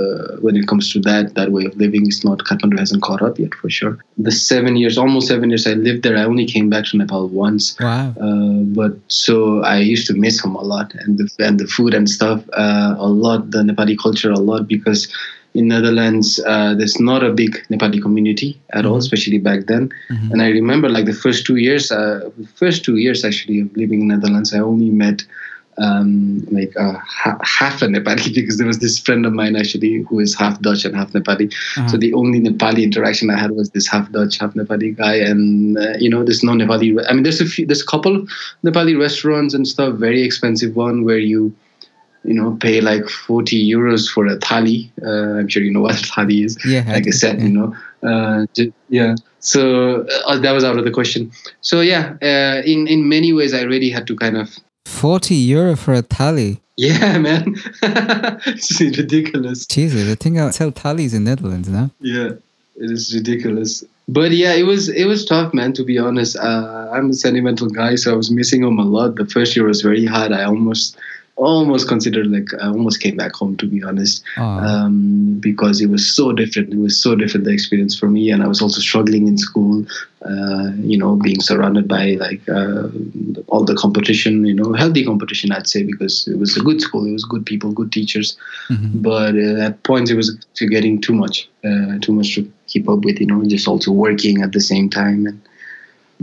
uh, when it comes to that that way of living, it's not Kathmandu hasn't caught up yet for sure. The seven years, almost seven years I lived there, I only came back to Nepal once. Wow! Uh, but so I used to miss home a lot and the and the food and stuff uh, a lot, the Nepali culture a lot because in Netherlands, uh, there's not a big Nepali community at all, especially back then. Mm-hmm. And I remember like the first two years, uh, first two years actually of living in Netherlands, I only met um, like uh, ha- half a Nepali, because there was this friend of mine actually who is half Dutch and half Nepali. Uh-huh. So the only Nepali interaction I had was this half Dutch, half Nepali guy. And, uh, you know, there's no Nepali. Re- I mean, there's a few, there's a couple Nepali restaurants and stuff, very expensive one where you, you know, pay like forty euros for a thali. Uh, I'm sure you know what a thali is. Yeah, like I said, yeah. you know. Uh, just, yeah. So uh, that was out of the question. So yeah, uh, in, in many ways, I really had to kind of... forty euro for a thali? Yeah, man. It's ridiculous. Jesus, I think I'll sell thalis in Netherlands now. Yeah, it is ridiculous. But yeah, it was it was tough, man, to be honest. Uh, I'm a sentimental guy, so I was missing home a lot. The first year was very hard. I almost... almost considered like I almost came back home, to be honest. Oh. Um, because it was so different. It was so different, the experience for me. And I was also struggling in school, uh, you know, being surrounded by like uh, all the competition, you know, healthy competition, I'd say, because it was a good school. It was good people, good teachers. Mm-hmm. But uh, at points it was getting too much, uh, too much to keep up with, you know, just also working at the same time and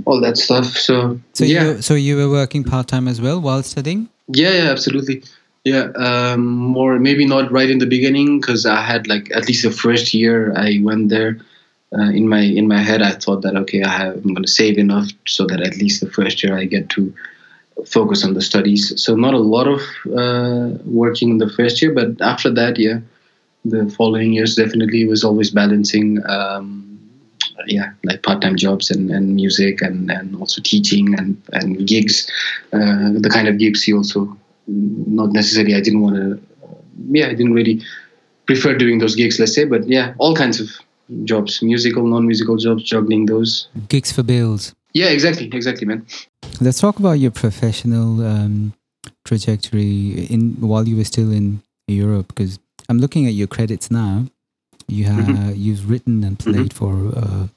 all that stuff. So, so yeah. You, so you were working part-time as well while studying? Yeah, yeah, absolutely. Yeah, um, more maybe not right in the beginning, because I had like at least the first year I went there. Uh, in my in my head, I thought that okay, I have, I'm going to save enough so that at least the first year I get to focus on the studies. So not a lot of uh, working in the first year, but after that, yeah, the following years definitely was always balancing. Um, yeah, like part-time jobs and, and music and, and also teaching and, and gigs, uh, the kind of gigs you also, not necessarily, I didn't want to, yeah, I didn't really prefer doing those gigs, let's say, but yeah, all kinds of jobs, musical, non-musical jobs, juggling those. Gigs for bills. Yeah, exactly, exactly, man. Let's talk about your professional um, trajectory in while you were still in Europe, because I'm looking at your credits now. You have mm-hmm. you've written and played mm-hmm. for uh,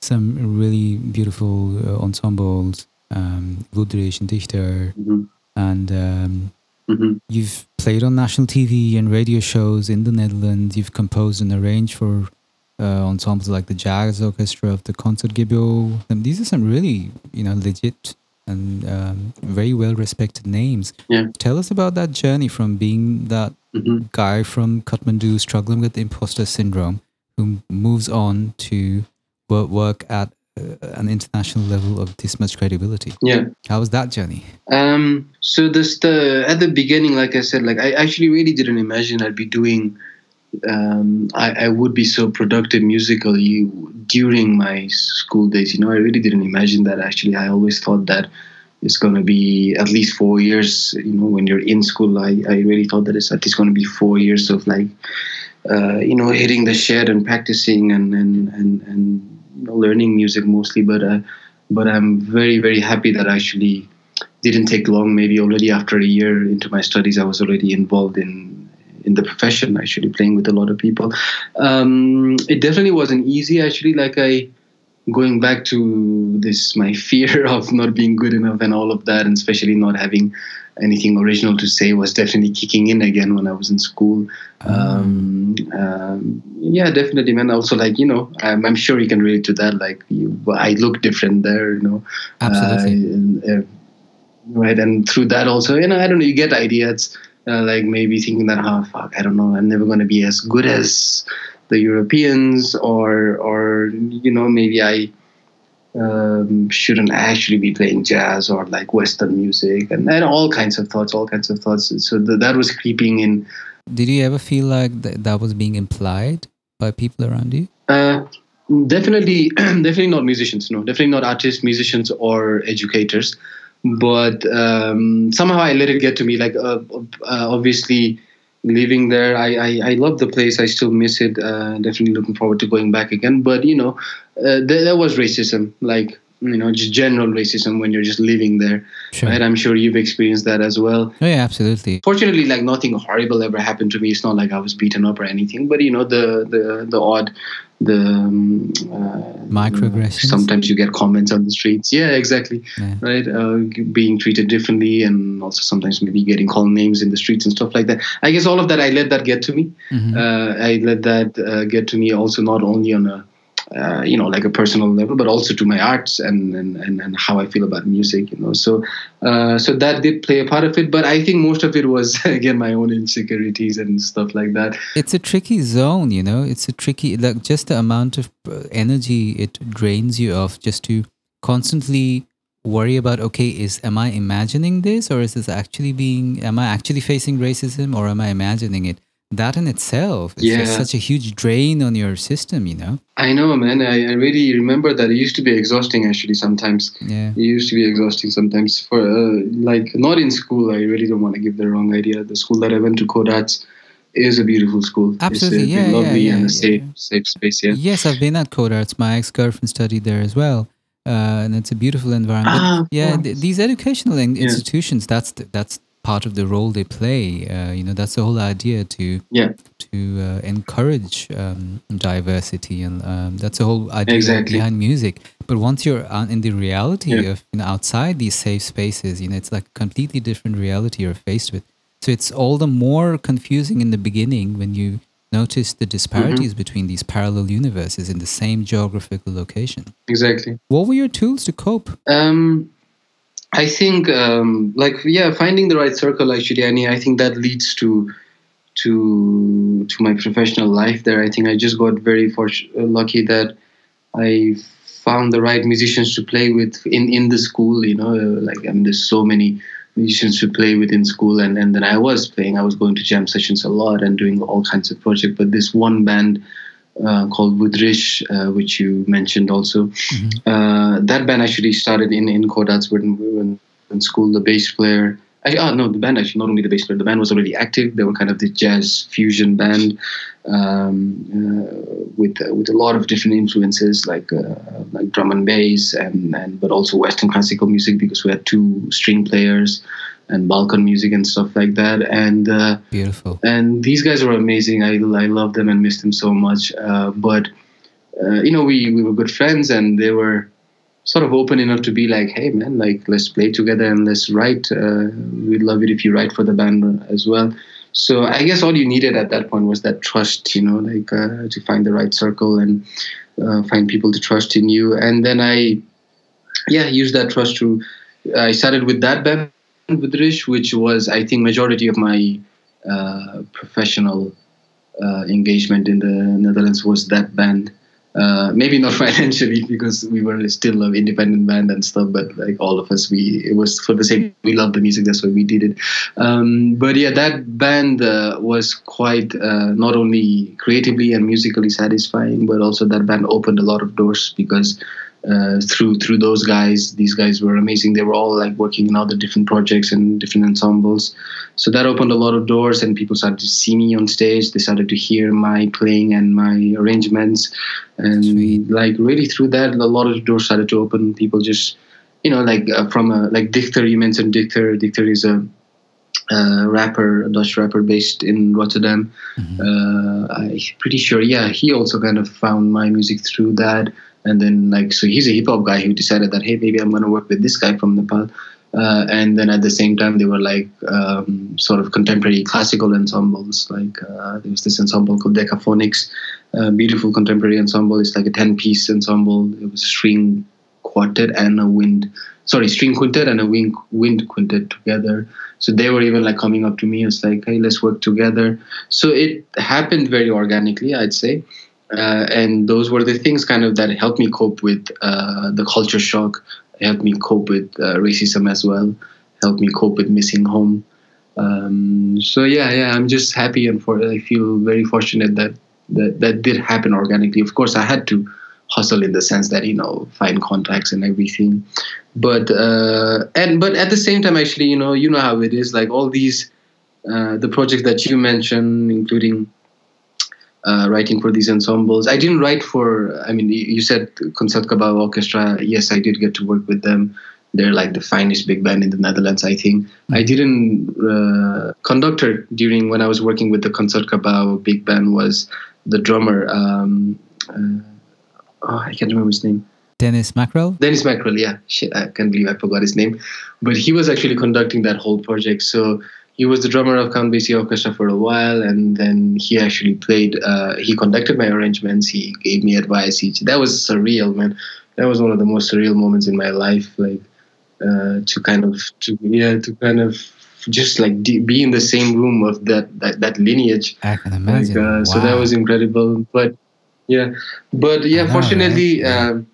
some really beautiful uh, ensembles, um, Woodridge and Dichter, mm-hmm. and um, mm-hmm. you've played on national T V and radio shows in the Netherlands. You've composed and arranged for uh, ensembles like the Jazz Orchestra of the Concertgebouw. These are some really, you know, legit and um, very well respected names. Yeah. Tell us about that journey from being that mm-hmm. guy from Kathmandu struggling with imposter syndrome who moves on to work at uh, an international level of this much credibility. Yeah. How was that journey? Um, so this, the, at the beginning, like I said, like I actually really didn't imagine I'd be doing, um, I, I would be so productive musically during my school days. You know, I really didn't imagine that actually. I always thought that it's going to be at least four years, you know, when you're in school. I, I really thought that it's at least going to be four years of like, uh, you know, hitting the shed and practicing and, and, and, and you know, learning music mostly. But, uh, but I'm very, very happy that I actually didn't take long. Maybe already after a year into my studies, I was already involved in, in the profession, actually playing with a lot of people. Um, it definitely wasn't easy actually. Like I, Going back to this, my fear of not being good enough and all of that, and especially not having anything original to say, was definitely kicking in again when I was in school. Um, um, yeah, definitely, man. Also, like, you know, I'm, I'm sure you can relate to that. Like, you, I look different there, you know. Absolutely. Uh, uh, right, and through that also, you know, I don't know, you get ideas, uh, like maybe thinking that, oh, fuck, I don't know, I'm never going to be as good as the Europeans, or, or you know, maybe I um, shouldn't actually be playing jazz or like Western music, and, and all kinds of thoughts, all kinds of thoughts. So th- that was creeping in. Did you ever feel like th- that was being implied by people around you? Uh, definitely, definitely not musicians. No, definitely not artists, musicians, or educators. But um, somehow I let it get to me. Like uh, uh, obviously. Living there, I, I, I love the place. I still miss it. Uh, definitely looking forward to going back again. But, you know, uh, there, there was racism. Like, you know, just general racism when you're just living there. Sure. Right? I'm sure you've experienced that as well. Oh, yeah, absolutely. Fortunately, like nothing horrible ever happened to me. It's not like I was beaten up or anything, but you know, the, the, the odd, the um, uh, microaggressions. Sometimes you get comments on the streets. Yeah, exactly. Yeah. Right. Uh, being treated differently, and also sometimes maybe getting called names in the streets and stuff like that. I guess all of that, I let that get to me. Mm-hmm. Uh, I let that uh, get to me also, not only on a, Uh, you know, like a personal level, but also to my arts and, and, and, and how I feel about music, you know. So uh, so that did play a part of it, but I think most of it was, again, my own insecurities and stuff like that. It's a tricky zone, you know. It's a tricky, like just the amount of energy it drains you of, just to constantly worry about, okay, is am I imagining this, or is this actually being, am I actually facing racism, or am I imagining it? That in itself is yeah. just such a huge drain on your system, you know? I know, man. I, I really remember that it used to be exhausting, actually, sometimes. Yeah. It used to be exhausting sometimes. For uh, like, not in school. I really don't want to give the wrong idea. The school that I went to, Codarts, is a beautiful school. Absolutely, it's, uh, yeah, been lovely, yeah, yeah, and a yeah, safe, yeah. safe space, yeah. Yes, I've been at Codarts. My ex-girlfriend studied there as well. Uh, and it's a beautiful environment. Ah, yeah, th- these educational in- yeah. institutions, that's th- that's... part of the role they play, uh, you know, that's the whole idea, to yeah. to uh, encourage um, diversity, and um, that's the whole idea exactly. behind music. But once you're in the reality yeah. of, you know, outside these safe spaces, you know, it's like a completely different reality you're faced with. So it's all the more confusing in the beginning when you notice the disparities mm-hmm. between these parallel universes in the same geographical location. Exactly. What were your tools to cope? Um. I think, um, like, yeah, finding the right circle, actually, I mean, I think that leads to to to my professional life there. I think I just got very fortunate, lucky that I found the right musicians to play with in, in the school, you know, like, I mean, there's so many musicians to play with in school, and, and then I was playing, I was going to jam sessions a lot and doing all kinds of projects, but this one band Uh, called Woodrish, uh, which you mentioned also. Mm-hmm. Uh, that band actually started in, in Codarts when we were in school. The bass player, I, oh no, the band actually, not only the bass player, the band was already active. They were kind of this jazz fusion band um, uh, with uh, with a lot of different influences, like uh, like drum and bass, and, and but also Western classical music, because we had two string players, and Balkan music and stuff like that. And uh, beautiful. And these guys were amazing. I, I love them and miss them so much. Uh, but, uh, you know, we, we were good friends, and they were sort of open enough to be like, hey, man, like, let's play together and let's write. Uh, we'd love it if you write for the band as well. So I guess all you needed at that point was that trust, you know, like uh, to find the right circle and uh, find people to trust in you. And then I, yeah, used that trust to, I started with that band, Budrish, which was, I think, majority of my uh, professional uh, engagement in the Netherlands was that band. Uh, maybe not financially, because we were still an independent band and stuff, but like all of us, we it was for the same, we loved the music, that's why we did it. Um, but yeah, that band uh, was quite, uh, not only creatively and musically satisfying, but also that band opened a lot of doors, because Uh, through through those guys, these guys were amazing. They were all like working in other different projects and different ensembles. So that opened a lot of doors, and people started to see me on stage. They started to hear my playing and my arrangements, and Sweet. like really through that, a lot of doors started to open. People just, you know, like uh, from a, like Dichter. You mentioned Dichter. Dichter is a Uh, rapper, a Dutch rapper based in Rotterdam. Mm-hmm. Uh, I'm pretty sure, yeah, he also kind of found my music through that. And then, like, so he's a hip hop guy who decided that, hey, maybe I'm going to work with this guy from Nepal. Uh, and then at the same time, they were like um, sort of contemporary classical ensembles. Like, uh, there was this ensemble called Decaphonics, uh, beautiful contemporary ensemble. It's like a ten piece ensemble. It was a string quartet and a wind. Sorry, string quintet and a wind, wind quintet together. So they were even like coming up to me. It's like, hey, let's work together. So it happened very organically, I'd say. Uh, and those were the things kind of that helped me cope with uh, the culture shock, helped me cope with uh, racism as well, helped me cope with missing home. Um, so yeah, yeah, I'm just happy, and for, I feel very fortunate that, that that did happen organically. Of course, I had to hustle in the sense that, you know, find contacts and everything, but uh, and but at the same time, actually, you know, you know how it is. Like all these, uh, the projects that you mentioned, including uh, writing for these ensembles. I didn't write for, I mean, you said Concertgebouw Orchestra. Yes, I did get to work with them. They're like the finest big band in the Netherlands, I think. Mm-hmm. I didn't uh, conductor during when I was working with the Concertgebouw big band was the drummer. Um, uh, oh, I can't remember his name. Dennis Mackrell? Dennis Mackrell, yeah. Shit, I can't believe I forgot his name. But he was actually conducting that whole project. So he was the drummer of Count Basie Orchestra for a while, and then he actually played. Uh, he conducted my arrangements. He gave me advice. He, that was surreal, man. That was one of the most surreal moments in my life. Like. Uh, to kind of, to yeah, to kind of just like de- be in the same room of that that, that lineage. I can imagine. Like, uh, wow. So that was incredible. But yeah, but yeah, know, fortunately, right? um,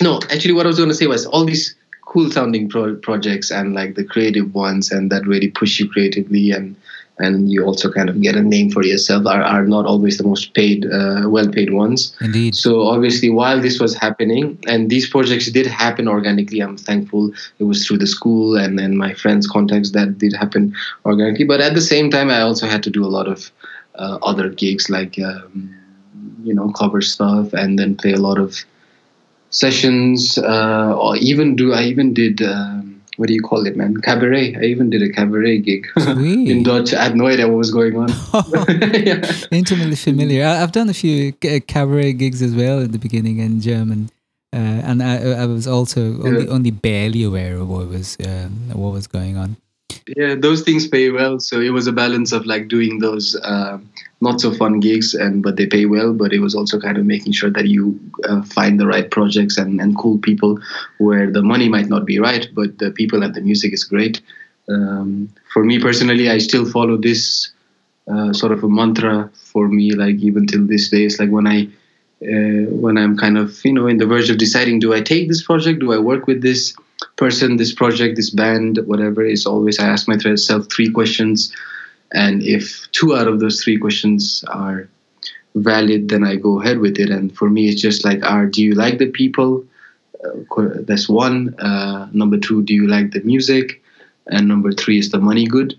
no. Actually, what I was going to say was all these cool sounding pro- projects and like the creative ones and that really push you creatively and and you also kind of get a name for yourself are, are not always the most paid, uh, well paid ones. Indeed. So obviously while this was happening, and these projects did happen organically, I'm thankful it was through the school and then my friends' contacts that did happen organically. But at the same time, I also had to do a lot of uh, other gigs like, um, you know, cover stuff and then play a lot of sessions uh, or even do, I even did... Um, what do you call it, man? Cabaret. I even did a cabaret gig in Dutch. I had no idea what was going on. Yeah. Intimately familiar. I've done a few cabaret gigs as well at the beginning in German, uh, and I, I was also only, yeah. only barely aware of what was um, what was going on. Yeah, those things pay well, so it was a balance of like doing those uh, not so fun gigs, and but they pay well. But it was also kind of making sure that you uh, find the right projects and, and cool people, where the money might not be right, but the people and the music is great. Um, for me personally, I still follow this uh, sort of a mantra for me, like even till this day. It's like when I uh, when I'm kind of you know in the verge of deciding, do I take this project? Do I work with this person, this project, this band, whatever? Is always I ask myself three questions, and if two out of those three questions are valid, then I go ahead with it. And for me, it's just like, are do you like the people? Uh, that's one. Uh, number two, do you like the music? And number three, is the money good?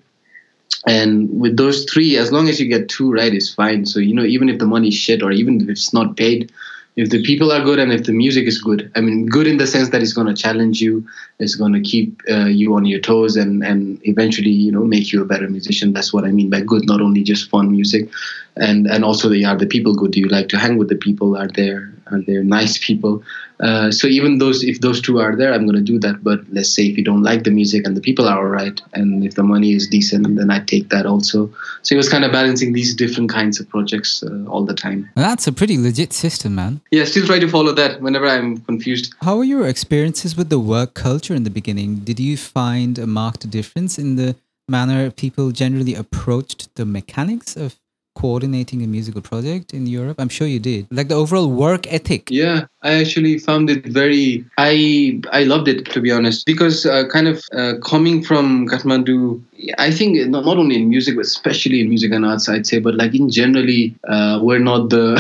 And with those three, as long as you get two right, it's fine. So you know, even if the money's shit, or even if it's not paid. If the people are good and if the music is good, I mean, good in the sense that it's going to challenge you, it's going to keep uh, you on your toes and, and eventually, you know, make you a better musician. That's what I mean by good, not only just fun music. And and also, they are the people good? Do you like to hang with the people? Are there are there nice people? Uh, so even those, if those two are there, I'm going to do that. But let's say if you don't like the music and the people are all right, and if the money is decent, then I take that also. So it was kind of balancing these different kinds of projects uh, all the time. That's a pretty legit system, man. Yeah, still try to follow that whenever I'm confused. How were your experiences with the work culture in the beginning? Did you find a marked difference in the manner people generally approached the mechanics of coordinating a musical project in Europe? I'm sure you did. Like the overall work ethic. Yeah, I actually found it very... I I loved it, to be honest, because uh, kind of uh, coming from Kathmandu, I think not, not only in music, but especially in music and arts, I'd say, but like in generally, uh, we're not the...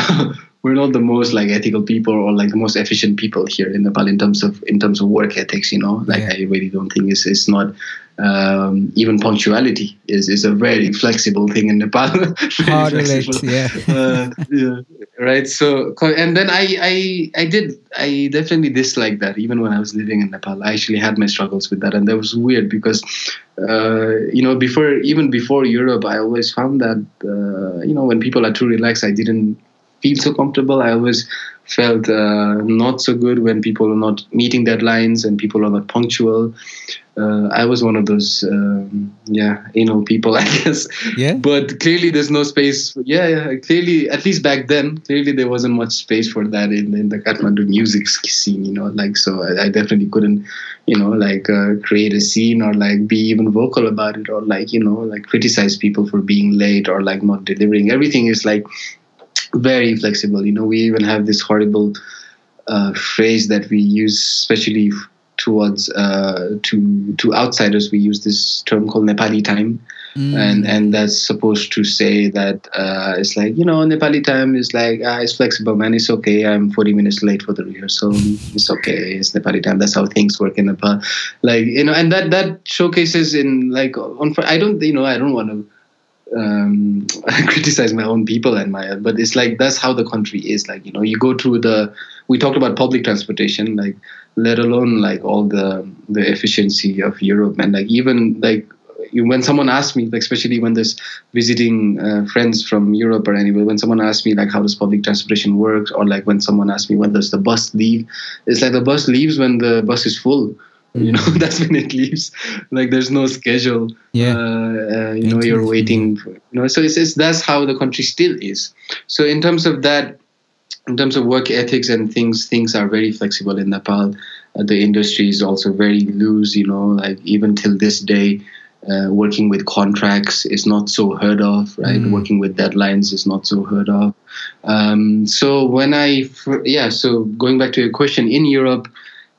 We're not the most like ethical people or like the most efficient people here in Nepal in terms of in terms of work ethics, you know. Like yeah. I really don't think it's it's not um, even punctuality is is a very flexible thing in Nepal. Hard relate, yeah. uh, yeah. Right. So and then I, I I did I definitely disliked that even when I was living in Nepal. I actually had my struggles with that, and that was weird because uh, you know before even before Europe, I always found that uh, you know when people are too relaxed, I didn't feel so comfortable. I always felt uh, not so good when people are not meeting deadlines and people are not punctual. Uh, I was one of those, um, yeah, you know, people, I guess. Yeah. But clearly there's no space. Yeah, yeah, clearly, at least back then, clearly there wasn't much space for that in, in the Kathmandu music scene, you know, like, so I, I definitely couldn't, you know, like uh, create a scene or like be even vocal about it or like, you know, like criticize people for being late or like not delivering. Everything is like, very flexible, you know. We even have this horrible uh, phrase that we use, especially towards uh, to to outsiders. We use this term called Nepali time, mm. and and that's supposed to say that uh, it's like you know Nepali time is like ah, it's flexible, man. It's okay. I'm forty minutes late for the rehearsal. It's okay. It's Nepali time. That's how things work in Nepal. Like you know, and that that showcases in like on. I don't you know I don't want to. um, criticize my own people and my, but it's like, that's how the country is. Like, you know, you go through the, we talked about public transportation, like, let alone like all the, the efficiency of Europe. And like, even like when someone asks me, like, especially when there's visiting uh, friends from Europe or anywhere, when someone asks me like, how does public transportation work? Or like when someone asks me, when does the bus leave? It's like the bus leaves when the bus is full. You know, that's when it leaves. Like, there's no schedule. Yeah. Uh, uh, you know, you're waiting. For, you know, so it's, it's that's how the country still is. So in terms of that, in terms of work ethics and things, things are very flexible in Nepal. Uh, the industry is also very loose. You know, like even till this day, uh, working with contracts is not so heard of, right? Mm. Working with deadlines is not so heard of. Um, so when I, yeah. So going back to your question, in Europe.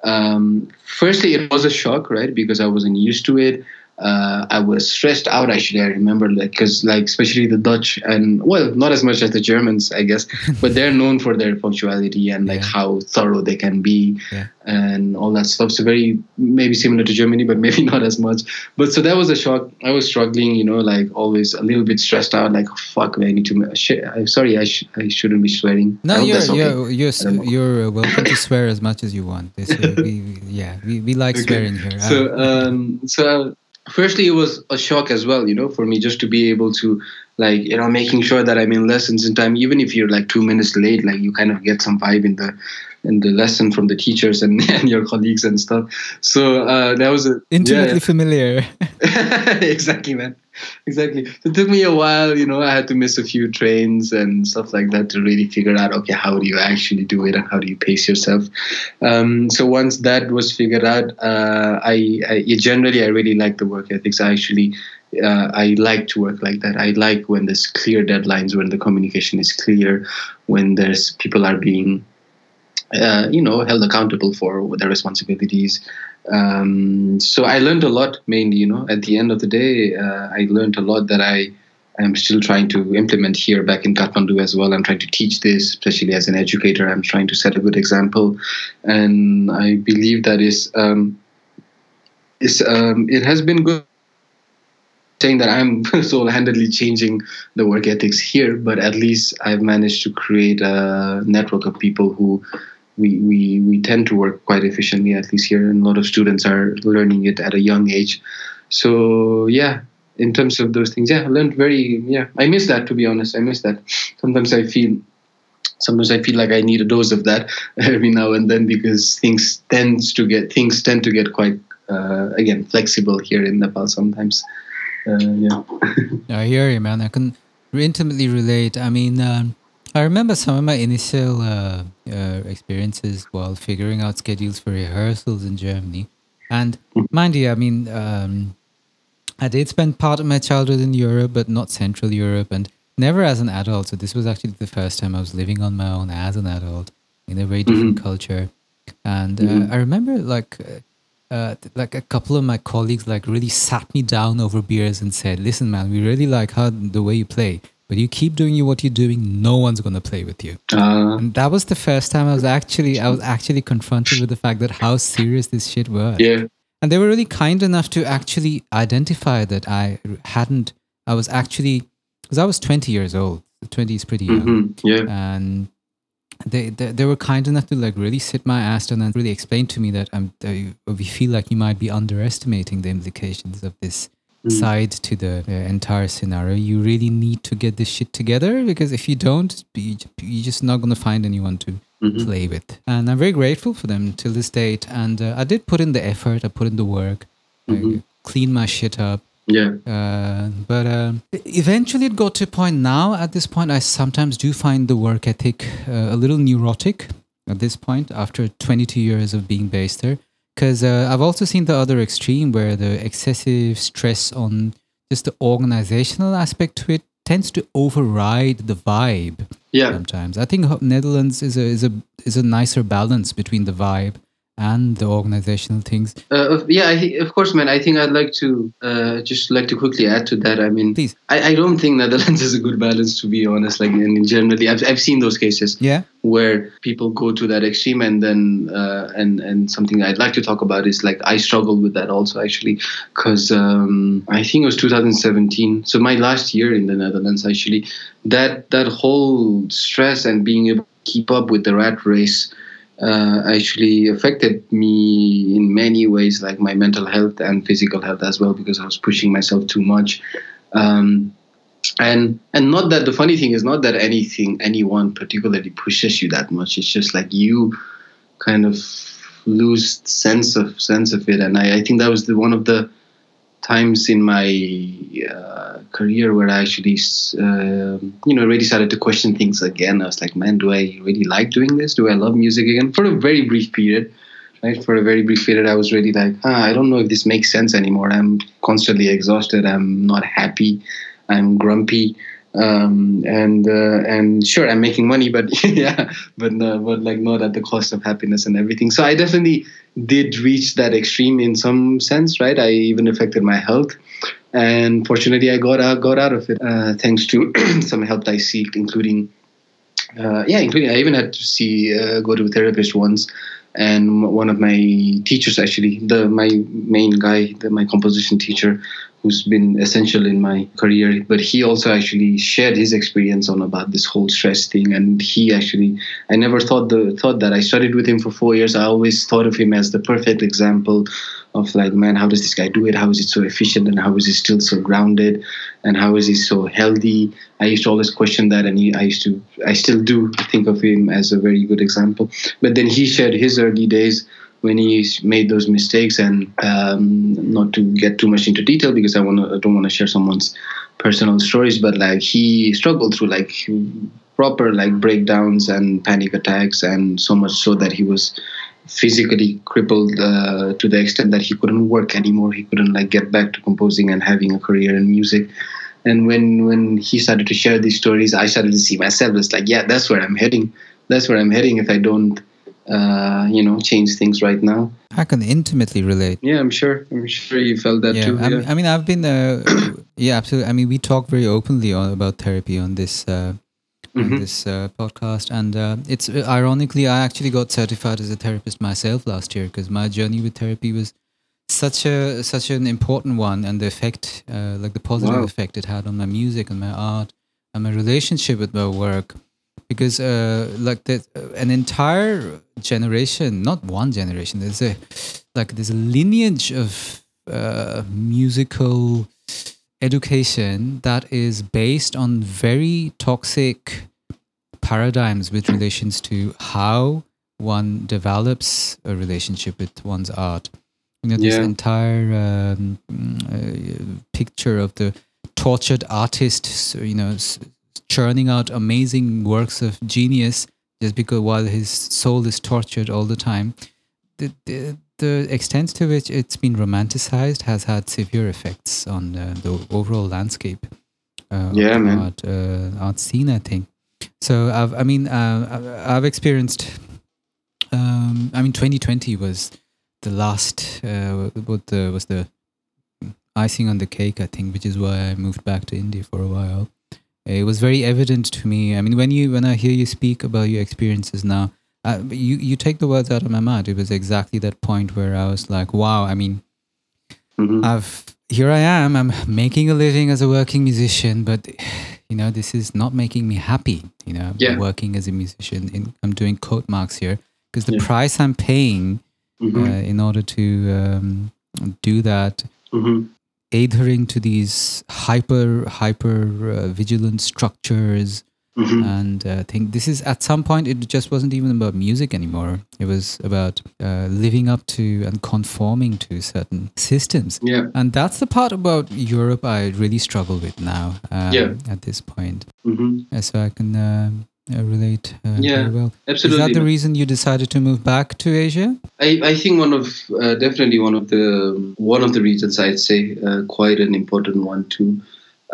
Um, firstly, it was a shock, right? Because I wasn't used to it. Uh, I was stressed out, actually, I remember, because like, like, especially the Dutch and, well, not as much as the Germans, I guess, but they're known for their punctuality and like yeah. how thorough they can be yeah. and all that stuff. So very, maybe similar to Germany, but maybe not as much. But so that was a shock. I was struggling, you know, like always a little bit stressed out, like, fuck, man, I need to, sh- I'm sorry, I, sh- I shouldn't be swearing. No, you're, okay. you're, you're, you're welcome to swear as much as you want. This, uh, we, yeah, we, we like okay. swearing here. So, um, so I, Firstly, it was a shock as well, you know, for me just to be able to, like, you know, making sure that I'm in lessons in time. Even if you're like two minutes late, like you kind of get some vibe in the in the lesson from the teachers and, and your colleagues and stuff. So uh, that was a, intimately yeah. familiar. Exactly, man. Exactly. It took me a while, you know, I had to miss a few trains and stuff like that to really figure out, okay, how do you actually do it and how do you pace yourself? Um, so once that was figured out, uh, I, I generally, I really like the work ethics. I actually, uh, I like to work like that. I like when there's clear deadlines, when the communication is clear, when there's people are being, uh, you know, held accountable for their responsibilities. Um, so I learned a lot, mainly, you know, at the end of the day, uh, I learned a lot that I am still trying to implement here back in Kathmandu as well. I'm trying to teach this, especially as an educator. I'm trying to set a good example. And I believe that is, um, is, um, it has been good saying that I'm sole-handedly changing the work ethics here, but at least I've managed to create a network of people who We, we we tend to work quite efficiently, at least here, and a lot of students are learning it at a young age. So yeah, in terms of those things, yeah, I learned very, yeah, I miss that, to be honest. I miss that. Sometimes I feel, sometimes I feel like I need a dose of that every now and then, because things tends to get, things tend to get quite, uh, again, flexible here in Nepal sometimes. Uh, yeah. I hear you, man. I can intimately relate. I mean, um, I remember some of my initial uh, uh, experiences while figuring out schedules for rehearsals in Germany. And mind you, I mean, um, I did spend part of my childhood in Europe, but not Central Europe, and never as an adult. So this was actually the first time I was living on my own as an adult in a very different mm-hmm. culture. And uh, mm-hmm. I remember like uh, like a couple of my colleagues like really sat me down over beers and said, listen, man, we really like how the way you play. But you keep doing you what you're doing, no one's going to play with you. Uh, and that was the first time I was actually I was actually confronted with the fact that how serious this shit was. Yeah. And they were really kind enough to actually identify that I hadn't, I was actually, because I was twenty years old. twenty is pretty young. Mm-hmm, yeah. And they, they they were kind enough to like really sit my ass down and really explain to me that I'm, they, we feel like you might be underestimating the implications of this side to the uh, entire scenario. You really need to get this shit together, because if you don't, you, you're just not going to find anyone to mm-hmm. play with. And I'm very grateful for them till this date. And uh, I did put in the effort, I put in the work, mm-hmm. I cleaned my shit up. Yeah. Uh, but uh, eventually it got to a point. Now at this point, I sometimes do find the work ethic uh, a little neurotic at this point after twenty-two years of being based there. Because uh, I've also seen the other extreme where the excessive stress on just the organizational aspect to it tends to override the vibe. Yeah. Sometimes I think Netherlands is a is a is a nicer balance between the vibe and the organizational things? Uh, yeah, I th- of course, man. I think I'd like to uh, just like to quickly add to that. I mean, Please. I, I don't think Netherlands is a good balance, to be honest. Like, and generally, I've I've seen those cases yeah. where people go to that extreme, and then uh, and and something I'd like to talk about is like I struggled with that also actually, because um, I think it was two thousand seventeen, so my last year in the Netherlands actually. That that whole stress and being able to keep up with the rat race. Uh, actually affected me in many ways, like my mental health and physical health as well, because I was pushing myself too much. Um, and and not that the funny thing is not that anything, anyone particularly pushes you that much. It's just like you kind of lose sense of sense of it. And I, I think that was the, one of the times in my uh, career where I actually, uh, you know, really started to question things again. I was like, man, do I really like doing this? Do I love music again? For a very brief period, right? For a very brief period, I was really like, ah, I don't know if this makes sense anymore. I'm constantly exhausted. I'm not happy. I'm grumpy. Um, and uh, and sure, I'm making money, but yeah, but no, but like not at the cost of happiness and everything. So I definitely did reach that extreme in some sense, right? I even affected my health, and fortunately, I got out got out of it uh, thanks to some help I seek, including uh, yeah, including I even had to see uh, go to a therapist once, and one of my teachers actually, the my main guy, the, my composition teacher, who's been essential in my career, but he also actually shared his experience on about this whole stress thing. And he actually, I never thought the thought that I studied with him for four years. I always thought of him as the perfect example of like, man, how does this guy do it? How is it so efficient? And how is he still so grounded? And how is he so healthy? I used to always question that. And he, I used to, I still do think of him as a very good example. But then he shared his early days when he made those mistakes, and um, not to get too much into detail because I want I don't want to share someone's personal stories, but like he struggled through like proper like breakdowns and panic attacks, and so much so that he was physically crippled uh, to the extent that he couldn't work anymore. He couldn't like get back to composing and having a career in music. And when when he started to share these stories, I started to see myself as like, yeah, that's where I'm heading. That's where I'm heading if I don't. Uh, you know, change things right now. I can intimately relate. Yeah, I'm sure. I'm sure you felt that yeah, too. I mean, yeah. I mean, I've been. Uh, yeah, absolutely. I mean, we talk very openly on, about therapy on this uh, on mm-hmm. this uh, podcast, and uh, it's ironically, I actually got certified as a therapist myself last year because my journey with therapy was such a such an important one, and the effect, uh, like the positive wow. effect it had on my music and my art and my relationship with my work. Because uh, like that, an entire generation, not one generation, there's a like there's a lineage of uh, musical education that is based on very toxic paradigms with relations to how one develops a relationship with one's art. You know, this yeah. entire um, uh, picture of the tortured artist, you know, churning out amazing works of genius just because while his soul is tortured all the time. The, the, the extent to which it's been romanticized has had severe effects on uh, the overall landscape uh, yeah, of man. Art, uh, art scene, I think. So, I've, I mean, uh, I've experienced, um, I mean, twenty twenty was the last, uh, what the, was the icing on the cake, I think, which is why I moved back to India for a while. It was very evident to me. I mean, when you when I hear you speak about your experiences now, I, you, you take the words out of my mouth. It was exactly that point where I was like, wow, I mean, mm-hmm. I've here I am. I'm making a living as a working musician, but, you know, this is not making me happy, you know, yeah. working as a musician. In, I'm doing quote marks here because the yeah. price I'm paying mm-hmm. uh, in order to um, do that mm-hmm. adhering to these hyper, hyper uh, vigilant structures. Mm-hmm. And I uh, think this is, at some point, it just wasn't even about music anymore. It was about uh, living up to and conforming to certain systems. Yeah. And that's the part about Europe I really struggle with now um, yeah. at this point. Mm-hmm. So I can uh, relate uh, yeah, very well. Absolutely. Is that the reason you decided to move back to Asia? I, I think one of uh, definitely one of the one of the reasons, I'd say uh, quite an important one too.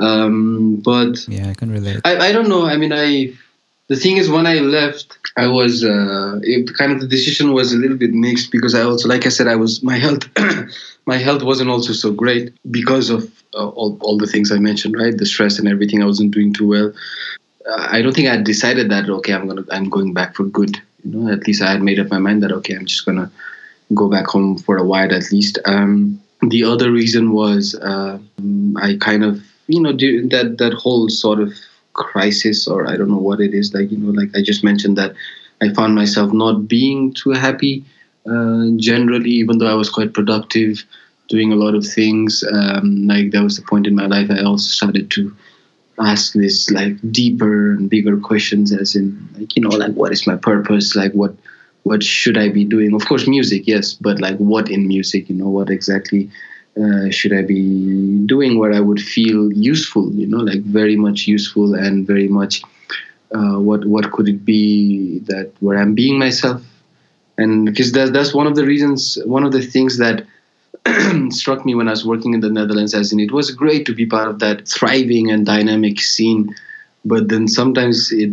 Um, but yeah, I can relate. I, I don't know. I mean, I The thing is, when I left, I was uh, it, kind of the decision was a little bit mixed because I also, like I said, I was my health, my health wasn't also so great because of uh, all, all the things I mentioned, right? The stress and everything. I wasn't doing too well. Uh, I don't think I had decided that okay, I'm gonna I'm going back for good. You know, at least I had made up my mind that okay, I'm just gonna go back home for a while at least. Um, the other reason was uh, I kind of you know that that whole sort of crisis, or I don't know what it is, like, you know, like I just mentioned that I found myself not being too happy uh, generally, even though I was quite productive, doing a lot of things. Um, like there was a point in my life I also started to ask this like deeper and bigger questions, as in like, you know, like what is my purpose? Like what what should I be doing? Of course, music, yes, but like what in music, you know, what exactly Uh, should I be doing where I would feel useful, you know, like very much useful and very much uh, what what could it be that where I'm being myself? And because that's, that's one of the reasons, one of the things that struck me when I was working in the Netherlands, as in it was great to be part of that thriving and dynamic scene. But then sometimes it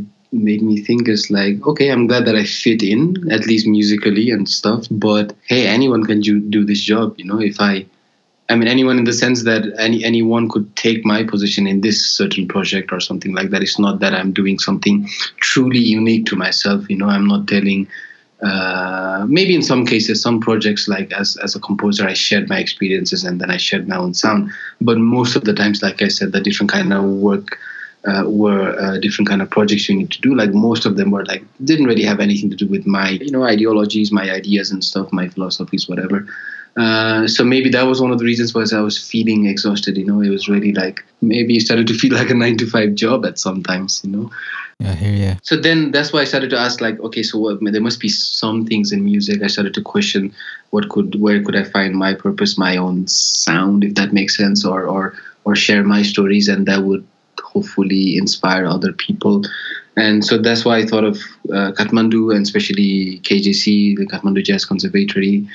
made me think is like, okay, I'm glad that I fit in, at least musically and stuff. But hey, anyone can do, do this job, you know, if I... I mean, anyone in the sense that any anyone could take my position in this certain project or something like that. It's not that I'm doing something truly unique to myself. You know, I'm not telling, uh, maybe in some cases, some projects, like as, as a composer, I shared my experiences and then I shared my own sound. But most of the times, like I said, the different kind of work uh, were uh, different kind of projects you need to do. Like most of them were like, didn't really have anything to do with my, you know, ideologies, my ideas and stuff, my philosophies, whatever. Uh, so maybe that was one of the reasons why I was feeling exhausted, you know, it was really like, maybe you started to feel like a nine to five job at sometimes, you know. Yeah, I hear you. So then that's why I started to ask like, okay, so what, there must be some things in music. I started to question what could, where could I find my purpose, my own sound, if that makes sense, or, or, or share my stories, and that would hopefully inspire other people. And so that's why I thought of uh, Kathmandu, and especially K J C, the Kathmandu Jazz Conservatory.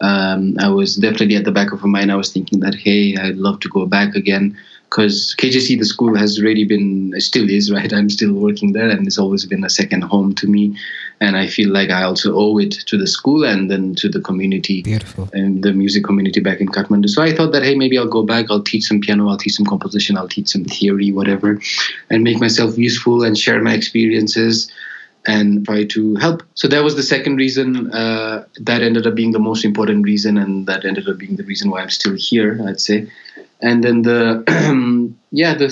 Um, I was definitely at the back of my mind. I was thinking that, hey, I'd love to go back again, because K J C, the school, has really been, still is, right? I'm still working there, and it's always been a second home to me. And I feel like I also owe it to the school and then to the community. Beautiful. And the music community back in Kathmandu. So I thought that, hey, maybe I'll go back. I'll teach some piano. I'll teach some composition. I'll teach some theory, whatever, and make myself useful and share my experiences and try to help. So that was the second reason. Uh, that ended up being the most important reason, and that ended up being the reason why I'm still here, I'd say. And then the, yeah, the,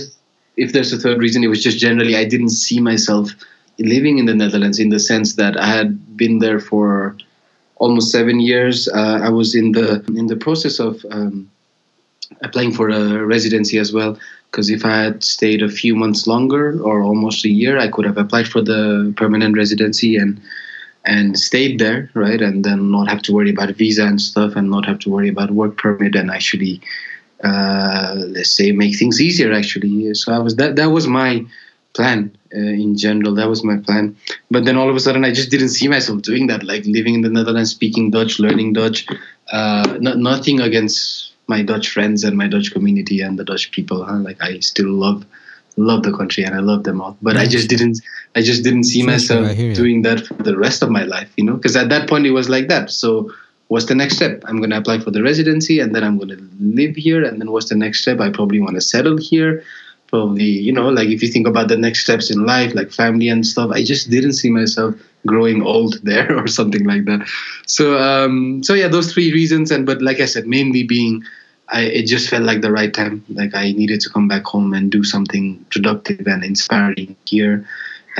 if there's a third reason, it was just generally I didn't see myself living in the Netherlands, in the sense that I had been there for almost seven years. Uh, I was in the in the process of um, applying for a residency as well, because if I had stayed a few months longer, or almost a year, I could have applied for the permanent residency and and stayed there, right? And then not have to worry about visa and stuff, and not have to worry about work permit, and actually, uh, let's say, make things easier, actually. So I was that that was my plan uh, in general. That was my plan. But then all of a sudden, I just didn't see myself doing that, like living in the Netherlands, speaking Dutch, learning Dutch, uh, not, nothing against my Dutch friends and my Dutch community and the Dutch people, huh? Like I still love, love the country and I love them all. But I just didn't, I just didn't see myself doing that for the rest of my life, you know. Because at that point it was like that. So what's the next step? I'm going to apply for the residency, and then I'm going to live here. And then what's the next step? I probably want to settle here. Probably, you know, like if you think about the next steps in life, like family and stuff, I just didn't see myself growing old there or something like that. So, um, so yeah, those three reasons. And but like I said, mainly being, I it just felt like the right time. Like I needed to come back home and do something productive and inspiring here,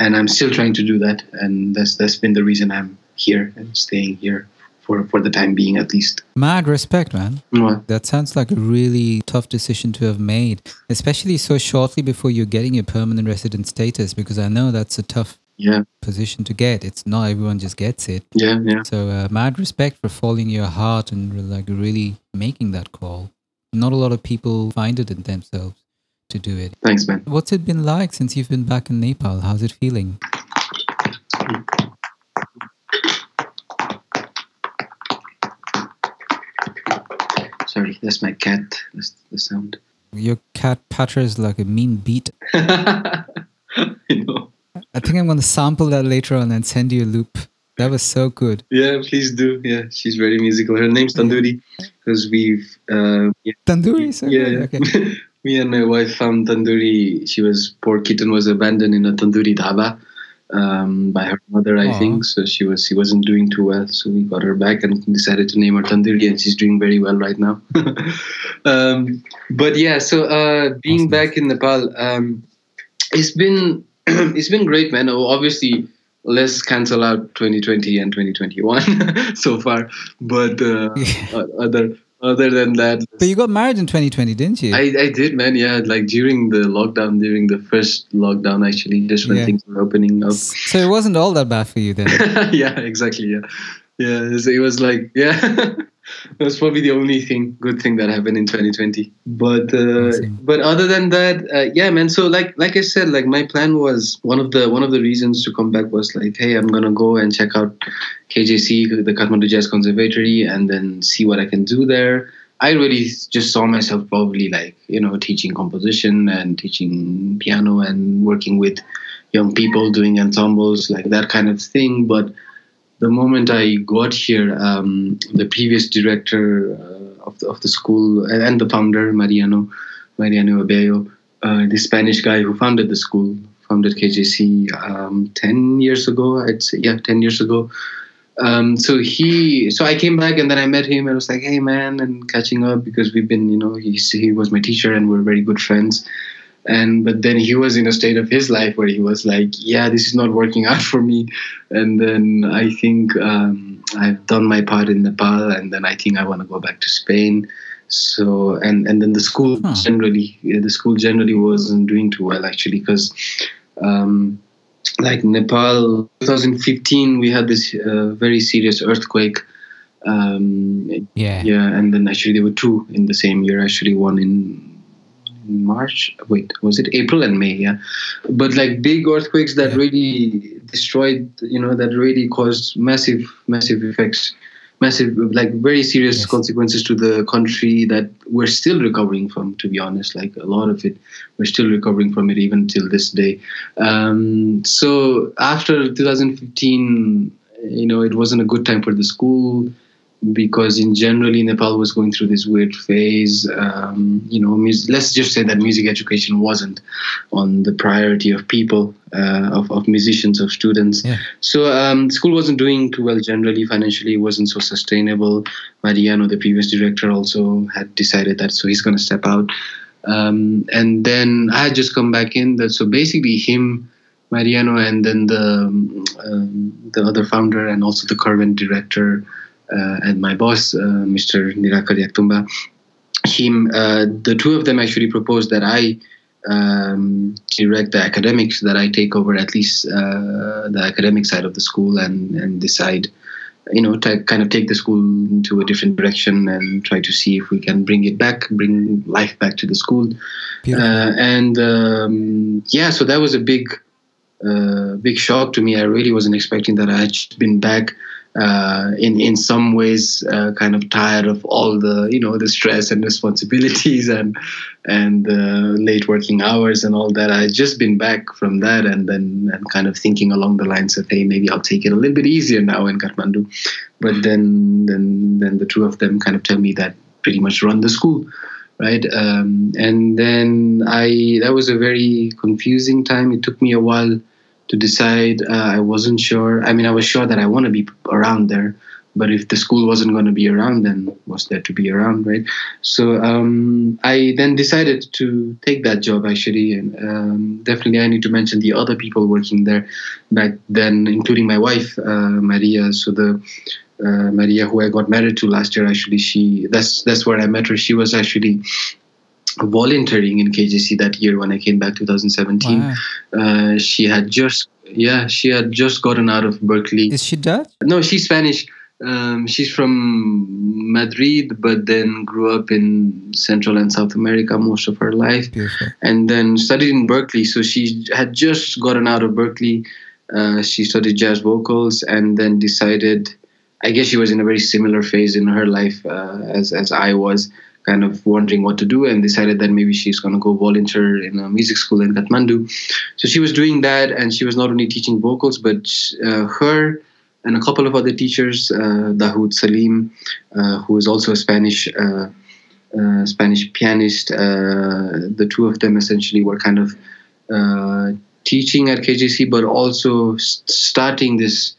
and I'm still trying to do that. And that's that's been the reason I'm here and staying here. For, for the time being, at least. Mad respect, man. What? That sounds like a really tough decision to have made, especially so shortly before you're getting your permanent resident status, because I know that's a tough yeah. position to get. It's not everyone just gets it. Yeah, yeah. So uh, mad respect for following your heart and like really making that call. Not a lot of people find it in themselves to do it. Thanks, man. What's it been like since you've been back in Nepal? How's it feeling? Sorry, that's my cat. That's the sound. Your cat patters like a mean beat. I know. I think I'm going to sample that later on and send you a loop. That was so good. Yeah, please do. Yeah, she's very musical. Her name's Tandoori because we've... Uh, yeah. Tandoori? Sorry. Yeah, yeah. Okay. Me and my wife found Tandoori. She was... Poor kitten was abandoned in a Tandoori dhaba um, by her mother, I Aww. think. So she, was, she wasn't doing too well. So we got her back and decided to name her Tandoori, and she's doing very well right now. um, but yeah, so uh, being awesome. back in Nepal, um, it's been... it's been great, man. Obviously, let's cancel out twenty twenty and twenty twenty-one so far. But uh, yeah. other other than that... But you got married in twenty twenty, didn't you? I, I did, man. Yeah, like during the lockdown, during the first lockdown, actually, just when yeah. things were opening up. So it wasn't all that bad for you then? Yeah, exactly. Yeah, yeah. So it was like, yeah, it was probably the only thing, good thing that happened in twenty twenty. But uh, but other than that, uh, yeah, man. So like like I said, like my plan was one of the one of the reasons to come back was like, hey, I'm gonna go and check out K J C, the Kathmandu Jazz Conservatory, and then see what I can do there. I really just saw myself probably like, you know, teaching composition and teaching piano and working with young people, doing ensembles, like that kind of thing. But the moment I got here, um, the previous director uh, of, the, of the school and the founder, Mariano, Mariano Abello, uh, the Spanish guy who founded the school, founded K J C um, ten years ago, I'd say, yeah, ten years ago. Um, so he, so I came back and then I met him and I was like, hey man, and catching up because we've been, you know, he, he was my teacher and we're very good friends. And but then he was in a state of his life where he was like, yeah, this is not working out for me. And then I think um, I've done my part in Nepal, and then I think I want to go back to Spain. So and, and then the school huh. generally, the school generally wasn't doing too well actually, because um, like Nepal, twenty fifteen we had this uh, very serious earthquake. Um, yeah, yeah, and then actually there were two in the same year. Actually, one in. March wait was it April and May yeah but like big earthquakes that yeah. really destroyed, you know, that really caused massive massive effects massive like very serious yes. consequences to the country that we're still recovering from, to be honest. Like a lot of it we're still recovering from it even till this day. Um, so after twenty fifteen, you know, it wasn't a good time for the school because in generally Nepal was going through this weird phase. Um, you know, mus- let's just say that music education wasn't on the priority of people, uh, of, of musicians, of students. Yeah. So um, school wasn't doing too well generally. Financially, it wasn't so sustainable. Mariano, the previous director, also had decided that, so he's going to step out. Um, and then I had just come back in. That, so basically him, Mariano, and then the, um, the other founder and also the current director, Uh, and my boss, uh, Mister Nirakar Yaktumba, him, uh, the two of them actually proposed that I um, direct the academics, that I take over at least uh, the academic side of the school and, and decide, you know, to kind of take the school into a different direction and try to see if we can bring it back, bring life back to the school. Uh, and um, yeah, so that was a big, uh, big shock to me. I really wasn't expecting that. I had been back. Uh, in in some ways, uh, kind of tired of all the, you know, the stress and responsibilities and and uh, late working hours and all that. I had just been back from that, and then and kind of thinking along the lines of, hey, maybe I'll take it a little bit easier now in Kathmandu. But then then then the two of them kind of tell me that pretty much run the school, right? Um, and then I that was a very confusing time. It took me a while to decide. uh, I wasn't sure. I mean, I was sure that I want to be around there, but if the school wasn't going to be around, then was there to be around, right? So um, I then decided to take that job, actually. And um, definitely I need to mention the other people working there back then, including my wife, uh, Maria. So the uh, Maria who I got married to last year, actually, she that's that's where I met her. She was actually volunteering in K J C that year when I came back, twenty seventeen. Wow. Uh, she had just, yeah, she had just gotten out of Berkeley. Is she Dutch? No, she's Spanish. Um, she's from Madrid, but then grew up in Central and South America most of her life. Beautiful. And then studied in Berkeley. So she had just gotten out of Berkeley. Uh, she studied jazz vocals and then decided, I guess she was in a very similar phase in her life uh, as, as I was. kind of wondering what to do, and decided that maybe she's going to go volunteer in a music school in Kathmandu. So she was doing that, and she was not only teaching vocals, but uh, her and a couple of other teachers, uh, Dahoud Salim, uh, who is also a Spanish uh, uh, Spanish pianist, uh, the two of them essentially were kind of uh, teaching at K J C, but also st- starting this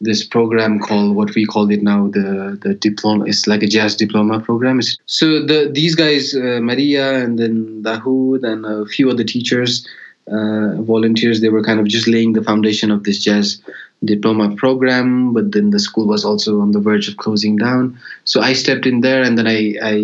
this program called, what we call it now, the the diploma. It's like a jazz diploma program. So the these guys, uh, Maria and then Dahoud and a few other teachers, uh, volunteers, they were kind of just laying the foundation of this jazz diploma program, but then the school was also on the verge of closing down. So I stepped in there, and then I, I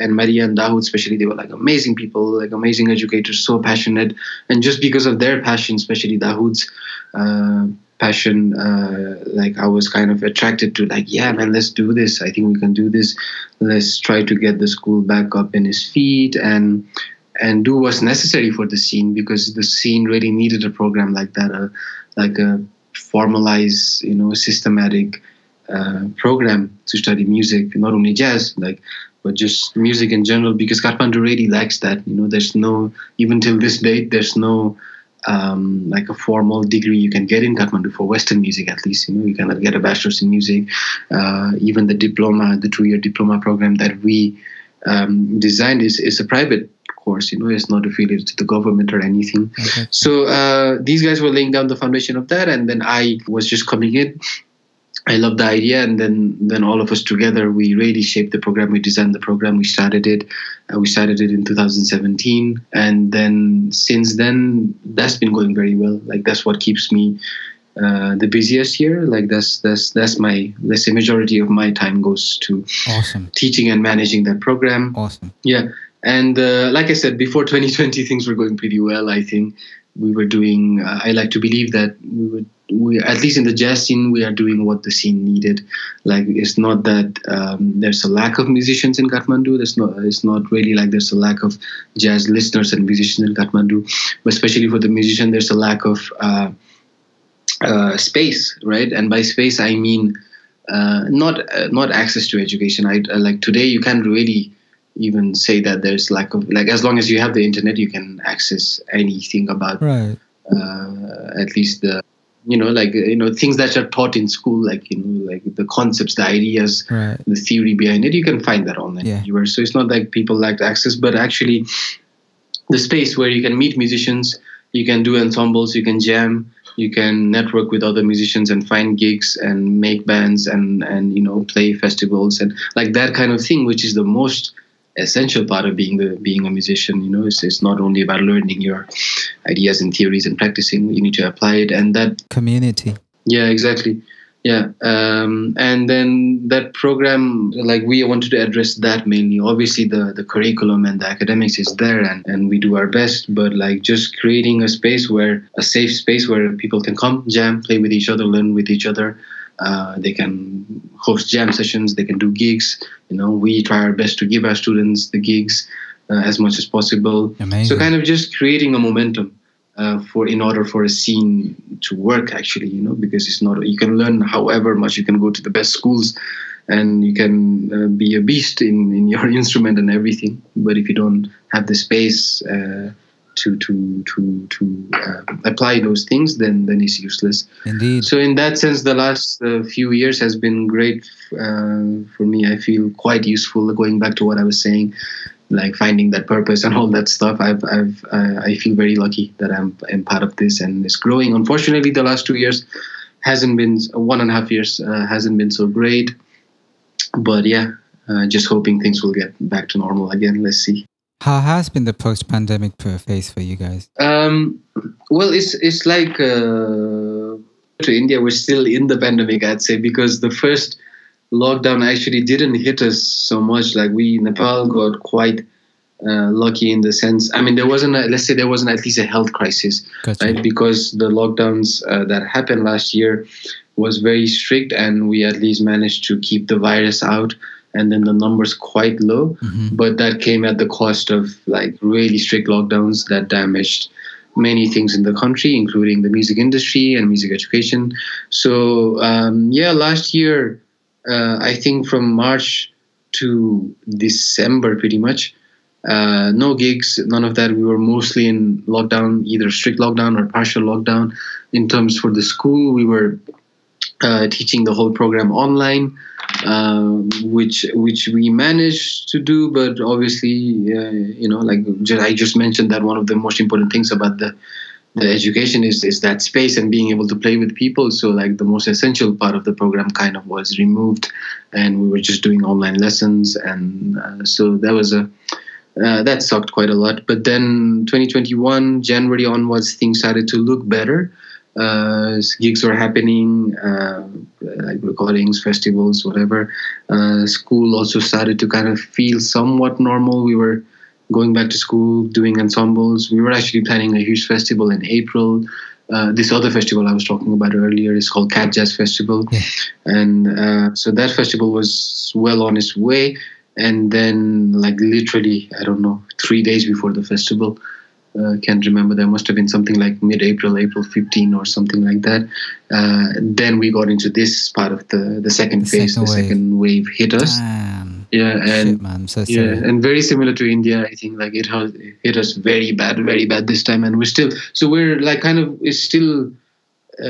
and Maria and Dahoud especially, they were like amazing people, like amazing educators, so passionate. And just because of their passion, especially Dahoud's uh, passion, uh, like I was kind of attracted to, like, yeah, man, let's do this. I think we can do this. Let's try to get the school back up in its feet and and do what's necessary for the scene, because the scene really needed a program like that, uh, like a formalized, you know, systematic uh, program to study music, not only jazz, like, but just music in general, because Kathmandu really lacks that. You know, there's no, even till this date, there's no um, like a formal degree you can get in Kathmandu for Western music, at least. You know, you can get a bachelor's in music, uh, even the diploma, the two-year diploma program that we um, designed is is a private course, you know, it's not affiliated to the government or anything. Okay. So uh, these guys were laying down the foundation of that, and then I was just coming in. I loved the idea, and then then all of us together, we really shaped the program. We designed the program. We started it. Uh, we started it in two thousand seventeen, and then since then, that's been going very well. Like, that's what keeps me uh, the busiest here. Like that's that's that's my let's say majority of my time goes to awesome. teaching and managing that program. Awesome. Yeah. And uh, like I said, before twenty twenty, things were going pretty well, I think. We were doing, uh, I like to believe that we would, we, at least in the jazz scene, we are doing what the scene needed. Like, it's not that um, there's a lack of musicians in Kathmandu. There's not, it's not really like there's a lack of jazz listeners and musicians in Kathmandu. But especially for the musician, there's a lack of uh, uh, space, right? And by space, I mean uh, not uh, not access to education. I, uh, like today, you can't really even say that there's lack of, like, as long as you have the internet, you can access anything about, right. uh, at least the, you know, like, you know, things that are taught in school, like, you know, like the concepts, the ideas, right. the theory behind it, you can find that online yeah. anywhere. So it's not like people lack access, but actually the space where you can meet musicians, you can do ensembles, you can jam, you can network with other musicians and find gigs and make bands and, and, you know, play festivals and like that kind of thing, which is the most essential part of being the being a musician. You know, it's, it's not only about learning your ideas and theories and practicing. You need to apply it, and that community. Yeah, exactly. Yeah, um, and then that program, like we wanted to address that mainly. Obviously, the the curriculum and the academics is there, and, and we do our best. But like just creating a space where a safe space where people can come, jam, play with each other, learn with each other. Uh, they can host jam sessions, they can do gigs. You know, we try our best to give our students the gigs uh, as much as possible. Amazing. So kind of just creating a momentum uh, for in order for a scene to work, actually, you know, because it's not, you can learn however much, you can go to the best schools and you can uh, be a beast in, in your instrument and everything. But if you don't have the space uh, to to to to uh, apply those things, then then it's useless. Indeed. So in that sense, the last uh, few years has been great uh, for me. I feel quite useful. Going back to what I was saying, like finding that purpose and all that stuff. I've I've uh, I feel very lucky that I'm I'm part of this and it's growing. Unfortunately, the last two years hasn't been one and a half years uh, hasn't been so great. But yeah, uh, just hoping things will get back to normal again. Let's see. How has been the post-pandemic phase for you guys? Um, well, it's it's like uh, to India, we're still in the pandemic, I'd say, because the first lockdown actually didn't hit us so much. Like we in Nepal got quite uh, lucky in the sense, I mean, there wasn't, a, let's say there wasn't at least a health crisis, gotcha. right? Because the lockdowns uh, that happened last year was very strict and we at least managed to keep the virus out. And then the numbers quite low, mm-hmm. but that came at the cost of like really strict lockdowns that damaged many things in the country, including the music industry and music education. So um, yeah, last year, uh, I think from March to December pretty much. Uh, no gigs, none of that. We were mostly in lockdown, either strict lockdown or partial lockdown. In terms for the school, we were uh, teaching the whole program online, uh, which which we managed to do. But obviously, uh, you know, like I just mentioned, that one of the most important things about the the education is is that space and being able to play with people. So like the most essential part of the program kind of was removed, and we were just doing online lessons. And uh, so that was a Uh, that sucked quite a lot. But then twenty twenty-one, January onwards, things started to look better. Uh, gigs were happening, uh, like recordings, festivals, whatever. Uh, school also started to kind of feel somewhat normal. We were going back to school, doing ensembles. We were actually planning a huge festival in April. Uh, this other festival I was talking about earlier is called Cat Jazz Festival. Yeah. And uh, so that festival was well on its way. And then, like, literally, I don't know, three days before the festival, uh, can't remember, there must have been something like mid-April, April fifteenth or something like that. Uh, then we got into this part of the, the second the phase, second the wave. second wave hit us. Damn. Yeah, and Shit, man. So yeah, and very similar to India, I think, like, it, has, it hit us very bad, very bad this time. And we're still, so we're, like, kind of, it's still,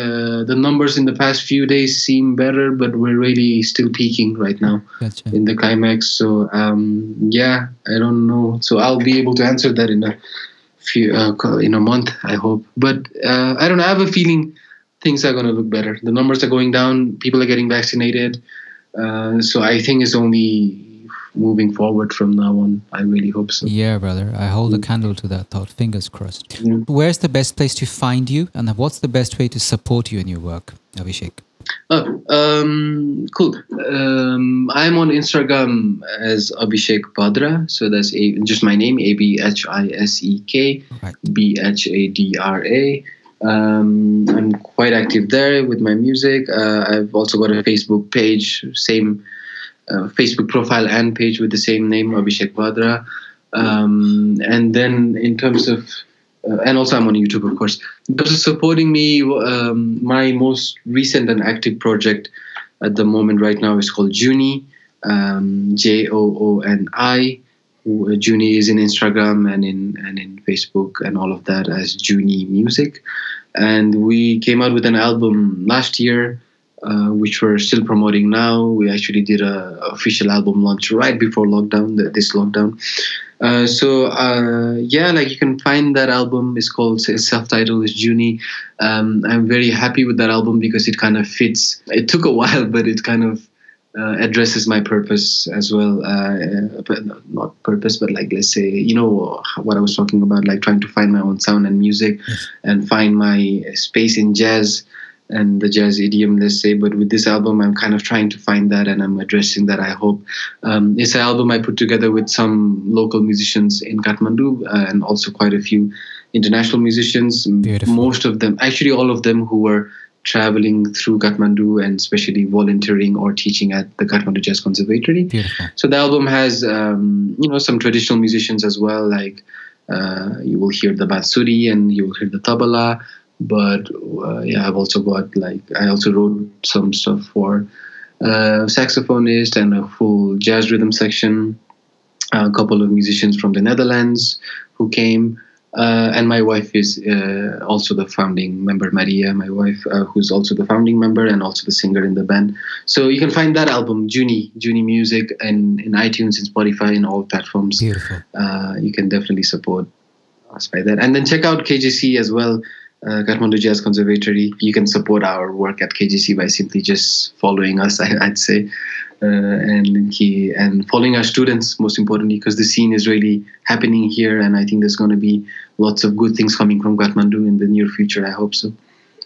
uh, the numbers in the past few days seem better, but we're really still peaking right now. Gotcha. In the climax. So um, yeah, I don't know. So I'll be able to answer that in a few uh, in a month, I hope. But uh, I don't know. I have a feeling things are going to look better. The numbers are going down. People are getting vaccinated. Uh, so I think it's only moving forward from now on. I really hope so. Yeah, brother. I hold a candle to that thought. Fingers crossed. Yeah. Where's the best place to find you, and what's the best way to support you in your work, Abhishek? Oh, um, cool. Um, I'm on Instagram as Abhishek Badra. So that's a, just my name, A B H I S E K, right. B H A D R A. Um, I'm quite active there with my music. Uh, I've also got a Facebook page, same Uh, Facebook profile and page with the same name, Abhishek Badra. Um, and then in terms of, uh, and also I'm on YouTube, of course. Those are supporting me. Um, my most recent and active project at the moment right now is called Juni, um, J O O N I. Juni is in Instagram and in and in Facebook and all of that as Juni Music. And we came out with an album last year, Uh, which we're still promoting now. We actually did a official album launch right before lockdown, the, this lockdown. Uh, so uh, yeah, like you can find that album. It's called, it's self-titled, it's Juni. Um, I'm very happy with that album because it kind of fits. It took a while, but it kind of uh, addresses my purpose as well. Uh, not purpose, but like, let's say, you know, what I was talking about, like trying to find my own sound and music and find my space in jazz and the jazz idiom, let's say. But with this album, I'm kind of trying to find that, and I'm addressing that, I hope. Um, it's an album I put together with some local musicians in Kathmandu, uh, and also quite a few international musicians. Beautiful. Most of them, actually all of them, who were traveling through Kathmandu and especially volunteering or teaching at the Kathmandu Jazz Conservatory. Beautiful. So the album has, um, you know, some traditional musicians as well. Like uh, you will hear the bansuri and you will hear the tabla. But uh, yeah, I've also got like, I also wrote some stuff for uh, saxophonist and a full jazz rhythm section, a couple of musicians from the Netherlands who came. Uh, and my wife is uh, also the founding member, Maria, my wife, uh, who's also the founding member and also the singer in the band. So you can find that album, Juni, Juni Music, and in iTunes, in Spotify, in all platforms. Beautiful. Uh, you can definitely support us by that. And then check out K J C as well. Uh, Kathmandu Jazz Conservatory. You can support our work at K G C by simply just following us, I, I'd say, uh, and key, and following our students, most importantly, because the scene is really happening here, and I think there's going to be lots of good things coming from Kathmandu in the near future. I hope so.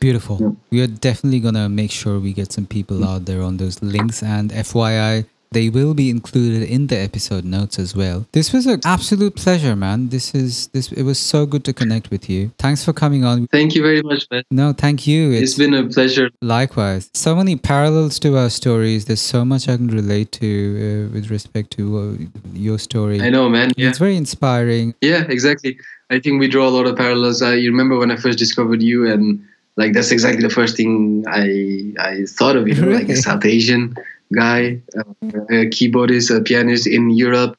Beautiful. Yeah. We are definitely going to make sure we get some people mm-hmm. out there on those links, and F Y I, they will be included in the episode notes as well. This was an absolute pleasure, man. This is this. It was so good to connect with you. Thanks for coming on. Thank you very much, man. No, thank you. It's, it's been a pleasure. Likewise. So many parallels to our stories. There's so much I can relate to uh, with respect to uh, your story. I know, man. Yeah. It's very inspiring. Yeah, exactly. I think we draw a lot of parallels. I you remember when I first discovered you, and like that's exactly the first thing I I thought of. You know, really? Like a South Asian guy, uh, a keyboardist, a pianist in Europe.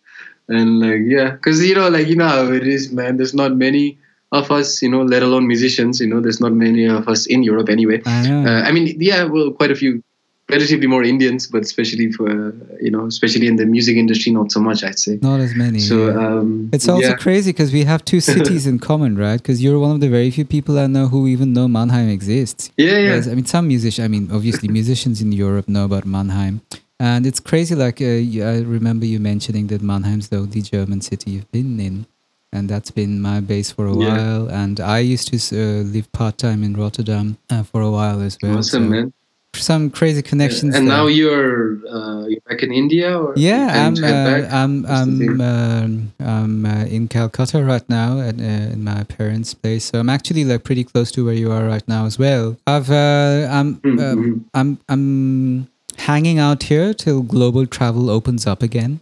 And like, yeah, because, you know, like, you know how it is, man. There's not many of us, you know, let alone musicians, you know, there's not many of us in Europe anyway. I know. Uh, I mean, yeah, well, quite a few, relatively more Indians, but especially for, uh, you know, especially in the music industry, not so much, I'd say. Not as many. So yeah. um, It's also yeah. crazy because we have two cities in common, right? Because you're one of the very few people I know who even know Mannheim exists. Yeah, yeah. Whereas, I mean, some musicians, I mean, obviously musicians in Europe know about Mannheim. And it's crazy, like, uh, I remember you mentioning that Mannheim's the only German city you've been in. And that's been my base for a yeah. while. And I used to uh, live part-time in Rotterdam uh, for a while as well. Awesome, so man. Some crazy connections. Yeah. And there. Now you're, uh, you're back in India? Or yeah, I'm, uh, I'm, I'm, uh, I'm uh, in Calcutta right now at, uh, in my parents' place. So I'm actually like pretty close to where you are right now as well. I've, uh, I'm, mm-hmm. um, I'm, I'm hanging out here till global travel opens up again.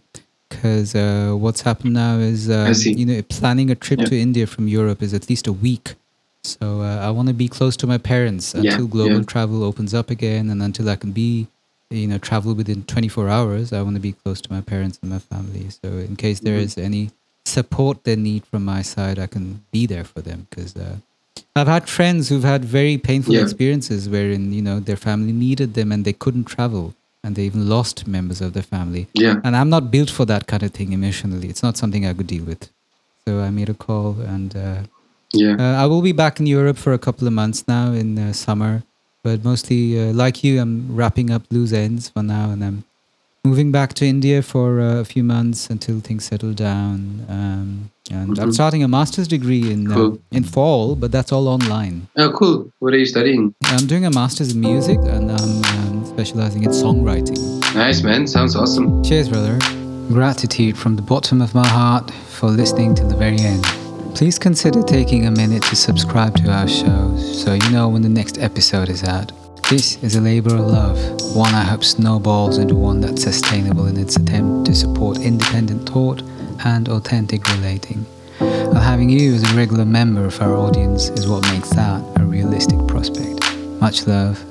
Because uh, what's happened now is, uh, you know, planning a trip yeah. to India from Europe is at least a week. So uh, I want to be close to my parents until yeah. global yeah. travel opens up again, and until I can be, you know, travel within twenty-four hours. I want to be close to my parents and my family. So in case there mm-hmm. is any support they need from my side, I can be there for them. Because uh, I've had friends who've had very painful yeah. experiences wherein, you know, their family needed them and they couldn't travel. And they even lost members of their family. Yeah. And I'm not built for that kind of thing emotionally. It's not something I could deal with. So I made a call, and uh, yeah. uh, I will be back in Europe for a couple of months now in uh, summer. But mostly, uh, like you, I'm wrapping up loose ends for now. And I'm moving back to India for uh, a few months until things settle down. Um, and mm-hmm. I'm starting a master's degree in, cool. uh, in fall, but that's all online. Oh, cool. What are you studying? I'm doing a master's in music, and I'm... Uh, specializing in songwriting. Nice, man. Sounds awesome. Cheers, brother. Gratitude from the bottom of my heart for listening till the very end. Please consider taking a minute to subscribe to our show so you know when the next episode is out. This is a labor of love, one I hope snowballs into one that's sustainable in its attempt to support independent thought and authentic relating. And having you as a regular member of our audience is what makes that a realistic prospect. Much love.